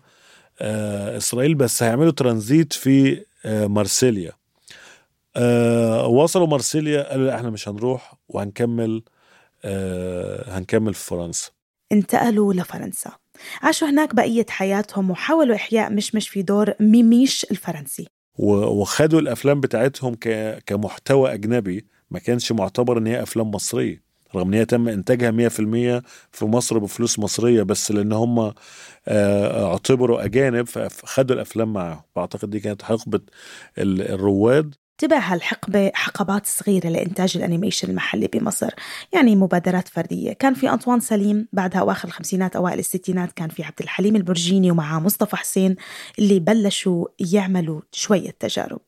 إسرائيل، بس هيعملوا ترانزيت في مارسيليا. أه وصلوا مارسيليا قالوا لا احنا مش هنروح وهنكمل أه هنكمل في فرنسا. انتقلوا لفرنسا، عاشوا هناك بقية حياتهم وحاولوا إحياء مشمش في دور ميميش الفرنسي، وخدوا الأفلام بتاعتهم كمحتوى أجنبي، ما كانش معتبر إن هي أفلام مصرية رغم إن هي تم إنتاجها مية بالمية في مصر بفلوس مصرية، بس لأن هم اعتبروا أجانب فخدوا الأفلام معهم. أعتقد دي كانت حقبة الرواد. تبع هالحقبة حقبات صغيرة لإنتاج الأنيميشن المحلي بمصر، يعني مبادرات فردية. كان في أنطوان سليم، بعدها أواخر الخمسينات أوائل الستينات كان في عبد الحليم البرجيني ومع مصطفى حسين اللي بلشوا يعملوا شوية تجارب.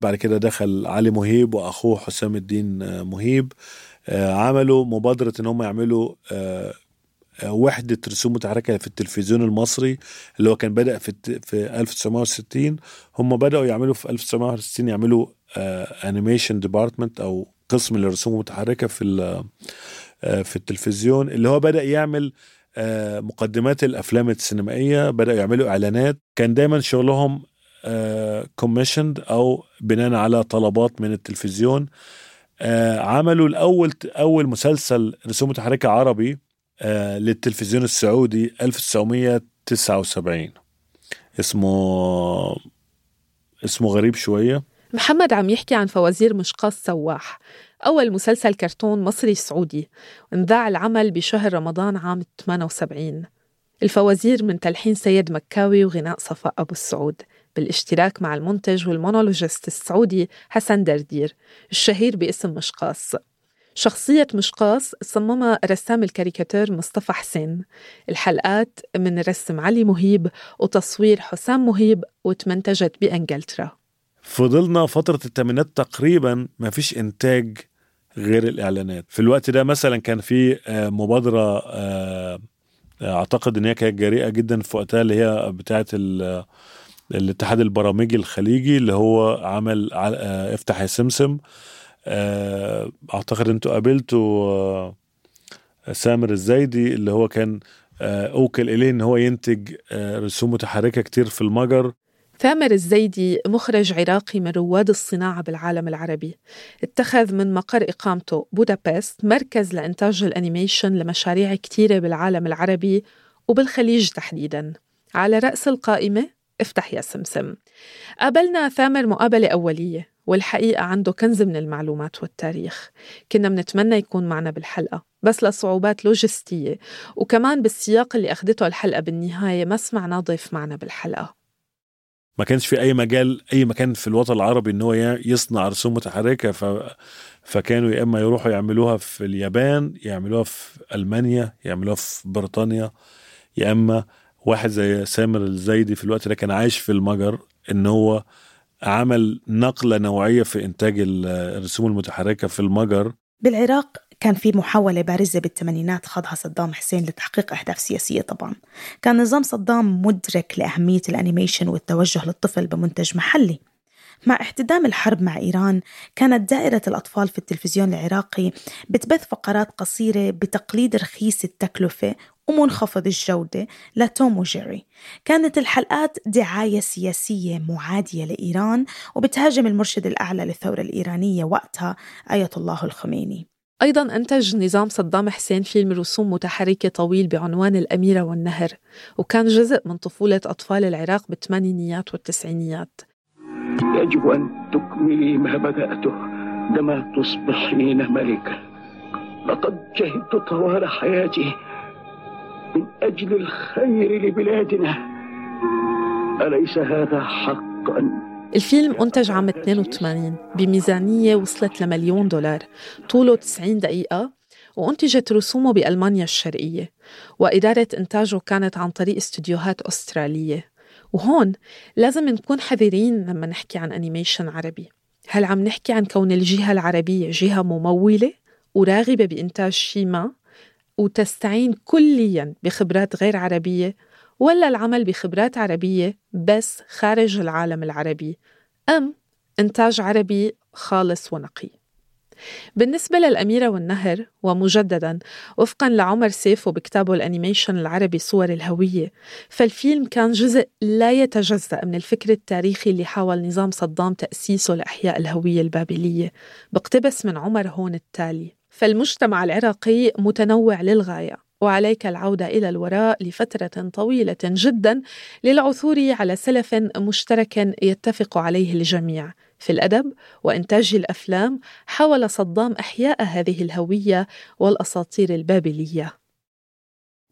بعد كده دخل علي مهيب وأخوه حسام الدين مهيب، عملوا مبادرة إن هم يعملوا وحدة رسوم متحركة في التلفزيون المصري اللي هو كان بدأ في في ألف وتسعمائة وستين. هم بدأوا يعملوا في ألف وتسعمائة وستين يعملوا أنيميشن ديبارتمنت أو قسم للرسوم المتحركة في في التلفزيون، اللي هو بدأ يعمل مقدمات الأفلام السينمائية، بدأوا يعملوا إعلانات. كان دايما شغلهم كوميشند أو بناء على طلبات من التلفزيون. عملوا الأول أول مسلسل رسوم متحركة عربي للتلفزيون السعودي ألف وتسعمائة وتسعة وسبعين، اسمه اسمه غريب شوية. محمد عم يحكي عن فوازير مشقاص سواح، أول مسلسل كرتون مصري سعودي، انذاع العمل بشهر رمضان عام ثمانية وسبعين. الفوازير من تلحين سيد مكاوي وغناء صفاء أبو السعود، بالاشتراك مع المنتج والمونولوجيست السعودي حسن دردير الشهير باسم مشقاص. شخصية مشقاص صممها رسام الكاريكاتير مصطفى حسين. الحلقات من رسم علي مهيب وتصوير حسام مهيب، وتمنتجت بإنجلترا. فضلنا فترة الثمانينات تقريباً ما فيش إنتاج غير الإعلانات. في الوقت ده مثلاً كان في مبادرة أعتقد إنها كانت جريئة جداً في وقتها، اللي هي بتاعة الاتحاد البرامجي الخليجي، اللي هو عمل افتح يا سمسم. أعتقد أنتوا قابلتوا سامر الزايدي اللي هو كان أوكل إليه إن هو ينتج رسوم متحركة كتير في المجر. ثامر الزايدي مخرج عراقي من رواد الصناعة بالعالم العربي، اتخذ من مقر إقامته بودابست مركز لإنتاج الأنيميشن لمشاريع كتيرة بالعالم العربي وبالخليج تحديداً، على رأس القائمة افتح يا سمسم. قابلنا ثامر مقابلة أولية، والحقيقة عنده كنز من المعلومات والتاريخ، كنا منتمنى يكون معنا بالحلقة بس لصعوبات لوجستية، وكمان بالسياق اللي أخدته الحلقة بالنهاية ما سمعنا ضيف معنا بالحلقة. ما كانش في أي مجال أي مكان في الوطن العربي إنه يصنع رسوم متحركة، ف... فكانوا يا إما يروحوا يعملوها في اليابان، يعملوها في ألمانيا، يعملوها في بريطانيا، يا إما واحد زي سامر الزايدي في الوقت اللي كان عايش في المجر إنه هو عمل نقلة نوعية في إنتاج الرسوم المتحركة في المجر. بالعراق كان في محاولة بارزة بالثمانينات خاضها صدام حسين لتحقيق أهداف سياسية. طبعا كان نظام صدام مدرك لأهمية الأنيميشن والتوجه للطفل بمنتج محلي. مع احتدام الحرب مع إيران كانت دائرة الأطفال في التلفزيون العراقي بتبث فقرات قصيرة بتقليد رخيص التكلفة ومنخفض الجودة لتوم وجيري. كانت الحلقات دعاية سياسية معادية لإيران، وبتهاجم المرشد الأعلى للثورة الإيرانية وقتها آية الله الخميني. أيضاً أنتج نظام صدام حسين فيلم رسوم متحركة طويل بعنوان الأميرة والنهر، وكان جزء من طفولة أطفال العراق بالثمانينيات والتسعينيات. يجب أن تكملي ما بدأته عندما تصبحين ملكة. لقد جهدت طوال حياتي من أجل الخير لبلادنا، أليس هذا حقا؟ الفيلم أنتج عام اثنين وثمانين بميزانية وصلت لمليون دولار، طوله تسعين دقيقة، وأنتجت رسومه بألمانيا الشرقية، وإدارة إنتاجه كانت عن طريق استوديوهات أسترالية. وهون لازم نكون حذرين لما نحكي عن أنيميشن عربي. هل عم نحكي عن كون الجهة العربية جهة ممولة وراغبة بإنتاج شيء ما وتستعين كلياً بخبرات غير عربية، ولا العمل بخبرات عربية بس خارج العالم العربي، أم إنتاج عربي خالص ونقي؟ بالنسبة للأميرة والنهر، ومجدداً وفقاً لعمر سيفو بكتابه الأنيميشن العربي صور الهوية، فالفيلم كان جزء لا يتجزأ من الفكر التاريخي اللي حاول نظام صدام تأسيسه لإحياء الهوية البابلية، باقتباس من عمر هون التالي. فالمجتمع العراقي متنوع للغاية، وعليك العودة إلى الوراء لفترة طويلة جداً للعثور على سلف مشترك يتفق عليه الجميع. في الأدب وإنتاج الأفلام حاول صدام إحياء هذه الهوية والأساطير البابلية.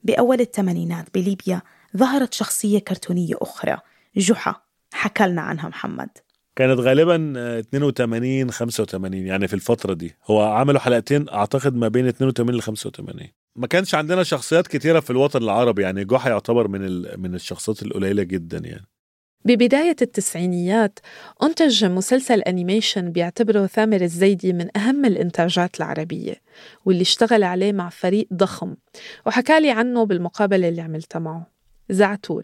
بأول الثمانينات بليبيا ظهرت شخصية كرتونية أخرى، جحا، حكلنا عنها محمد. كانت غالباً اثنين وثمانين خمسة وثمانين، يعني في الفترة دي هو عملوا حلقتين أعتقد ما بين اثنين وثمانين لخمسة وثمانين. ما كانش عندنا شخصيات كتيرة في الوطن العربي، يعني جحا يعتبر من ال... من الشخصيات القليلة جداً يعني. ببداية التسعينيات أنتج مسلسل أنيميشن بيعتبره ثامر الزيدي من أهم الإنتاجات العربية، واللي اشتغل عليه مع فريق ضخم، وحكالي عنه بالمقابلة اللي عملتها معه. زعتور.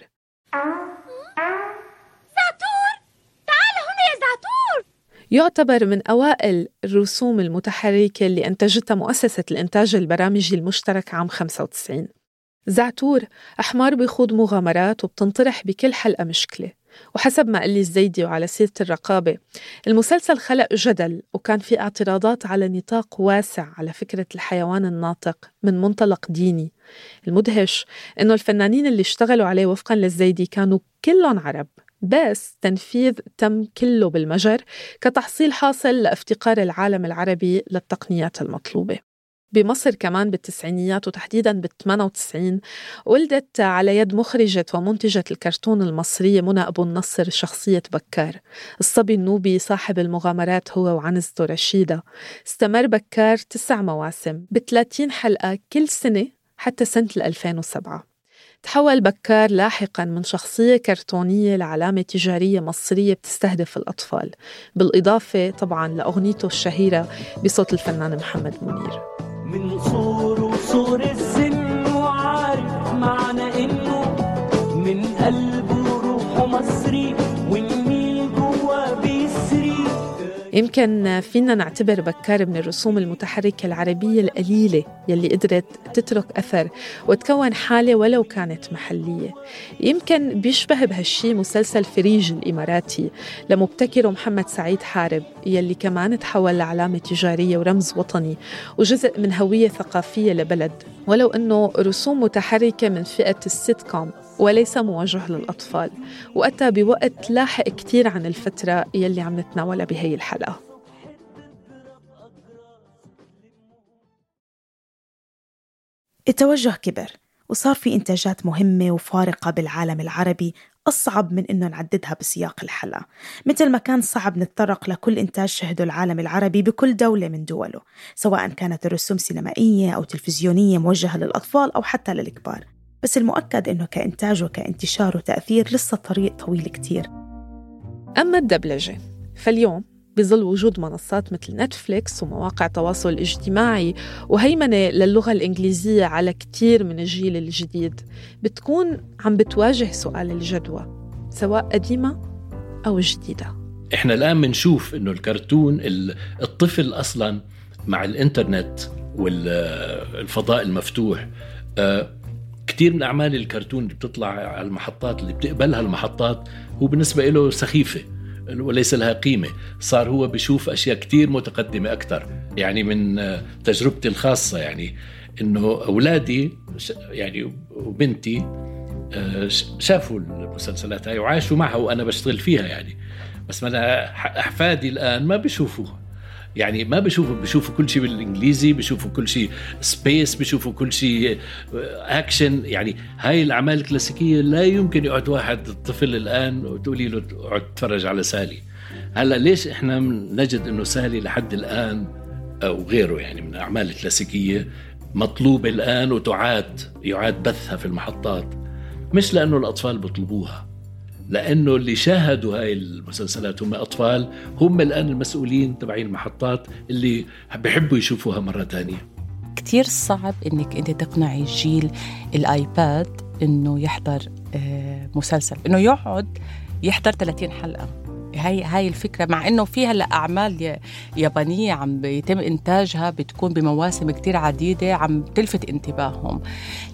زعتور، تعال هنا يا زعتور. يعتبر من أوائل الرسوم المتحركة اللي أنتجتها مؤسسة الإنتاج البرامجي المشترك عام خمسة وتسعين. زعتور أحمار بيخوض مغامرات وبتنطرح بكل حلقة مشكلة، وحسب ما قال لي الزيدي وعلى سيرة الرقابة، المسلسل خلق جدل وكان في اعتراضات على نطاق واسع على فكرة الحيوان الناطق من منطلق ديني. المدهش إنه الفنانين اللي اشتغلوا عليه وفقاً للزيدي كانوا كلهم عرب، بس تنفيذ تم كله بالمجر كتحصيل حاصل لافتقار العالم العربي للتقنيات المطلوبة. بمصر كمان بالتسعينيات وتحديداً بالثمانية وتسعين ولدت على يد مخرجة ومنتجة الكرتون المصرية منى أبو النصر شخصية بكار، الصبي النوبي صاحب المغامرات هو وعنزته رشيدة. استمر بكار تسع مواسم بثلاثين حلقة كل سنة حتى سنة ألفين وسبعة. تحول بكار لاحقاً من شخصية كرتونية لعلامة تجارية مصرية بتستهدف الأطفال، بالإضافة طبعاً لأغنيته الشهيرة بصوت الفنان محمد منير. من صور وصور السن وعارف معنا إنه من قلبه روحه مصري واللي جواه بيسري. يمكن فينا نعتبر بكار من الرسوم المتحركة العربية القليلة يلي قدرت تترك أثر وتكون حالة ولو كانت محلية. يمكن بيشبه بهالشي مسلسل فريج الإماراتي لمبتكره محمد سعيد حارب، يلي كمان تحول لعلامة تجارية ورمز وطني وجزء من هوية ثقافية لبلد، ولو أنه رسوم متحركة من فئة السيت كوم وليس موجه للأطفال، وأتى بوقت لاحق كتير عن الفترة يلي عم نتناولها بهي الحلقة. التوجه كبر وصار في إنتاجات مهمة وفارقة بالعالم العربي أصعب من إنه نعددها بسياق الحلقة، مثل ما كان صعب نتطرق لكل إنتاج شهده العالم العربي بكل دولة من دوله، سواء كانت الرسوم سينمائية أو تلفزيونية موجهة للأطفال أو حتى للكبار. بس المؤكد إنه كإنتاج وكإنتشار وتأثير لسه طريق طويل كتير. أما الدبلجة فاليوم بظل وجود منصات مثل نتفليكس ومواقع تواصل اجتماعي وهيمنة للغة الإنجليزية على كتير من الجيل الجديد، بتكون عم بتواجه سؤال الجدوى سواء قديمة أو جديدة. إحنا الآن بنشوف إنه الكرتون الطفل أصلاً مع الإنترنت والفضاء المفتوح، كتير من أعمال الكرتون اللي بتطلع على المحطات اللي بتقبلها المحطات هو بالنسبة له سخيفة وليس لها قيمة. صار هو بشوف أشياء كتير متقدمة أكتر. يعني من تجربتي الخاصة يعني إنه أولادي يعني وبنتي شافوا المسلسلات هاي وعاشوا معها وأنا بشتغل فيها يعني، بس أنا أحفادي الآن ما بشوفوها، يعني ما بشوفوا بشوفوا كل شيء بالإنجليزي، بشوفوا كل شيء سبيس، بشوفوا كل شيء أكشن. يعني هاي الأعمال الكلاسيكية لا يمكن يقعد واحد الطفل الآن وتقولي له اقعد تفرج على سالي. هلا ليش إحنا نجد إنه سالي لحد الآن أو غيره يعني من الأعمال الكلاسيكية مطلوبة الآن وتعاد يعاد بثها في المحطات؟ مش لأنه الأطفال بطلبوها، لأنه اللي شاهدوا هاي المسلسلات هم أطفال، هم الآن المسؤولين تبعين المحطات اللي بيحبوا يشوفوها مرة تانية. كتير صعب إنك أنت تقنعي الجيل الآيباد إنه يحضر مسلسل، إنه يقعد يحضر ثلاثين حلقة. هاي هاي الفكرة، مع إنه في هلا أعمال يابانية عم بيتم إنتاجها بتكون بمواسم كتير عديدة عم تلفت انتباههم،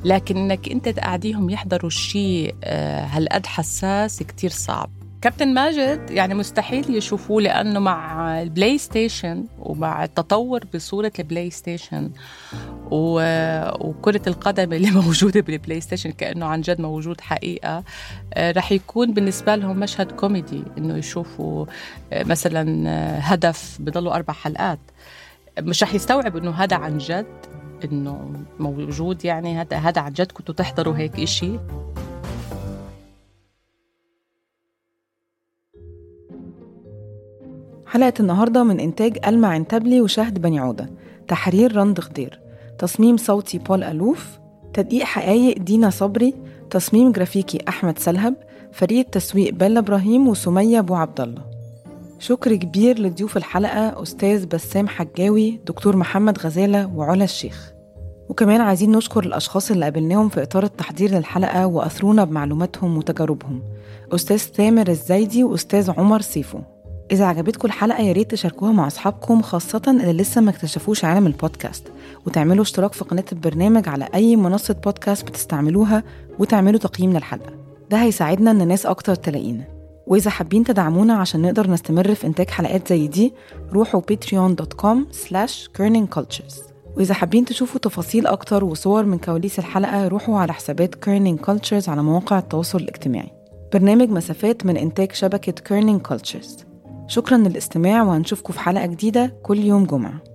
لكن إنك أنت تقعديهم يحضروا الشيء هالقد حساس كتير صعب. كابتن ماجد يعني مستحيل يشوفوه، لأنه مع البلاي ستيشن ومع التطور بصورة البلاي ستيشن و... وكرة القدم اللي موجودة بالبلاي ستيشن كأنه عن جد موجود حقيقة، رح يكون بالنسبة لهم مشهد كوميدي إنه يشوفوا مثلا هدف بضلوا أربع حلقات، مش رح يستوعب إنه هذا عن جد إنه موجود، يعني هذا هذا عن جد كنتوا تحضروا هيك إشي. حلقة النهاردة من إنتاج ألمى عنتابلي وشهد بني عودة، تحرير رند خضير، تصميم صوتي بول ألوف، تدقيق حقايق دينا صبري، تصميم جرافيكي أحمد سلهب، فريق تسويق بلا إبراهيم وسمية أبو عبد الله. شكر كبير لضيوف الحلقة أستاذ بسام حجاوي، دكتور محمد غزالة وعلا الشيخ. وكمان عايزين نشكر الأشخاص اللي قابلناهم في إطار التحضير للحلقة وأثرونا بمعلوماتهم وتجاربهم، أستاذ ثامر الزايدي وأستاذ عمر سيفو. إذا عجبتكم الحلقة يا ريت تشاركوها مع أصحابكم، خاصة اللي لسه ما اكتشفوش عالم البودكاست، وتعملوا اشتراك في قناة البرنامج على أي منصة بودكاست بتستعملوها، وتعملوا تقييم للحلقة، ده هيساعدنا إن ناس أكتر تلاقينا. وإذا حابين تدعمونا عشان نقدر نستمر في إنتاج حلقات زي دي روحوا patreon dot com slash kerning cultures. وإذا حابين تشوفوا تفاصيل أكتر وصور من كواليس الحلقة روحوا على حسابات Kerning Cultures على مواقع التواصل الاجتماعي. برنامج مسافات من إنتاج شبكة Kerning Cultures. شكراً للاستماع، وهنشوفكم في حلقة جديدة كل يوم جمعة.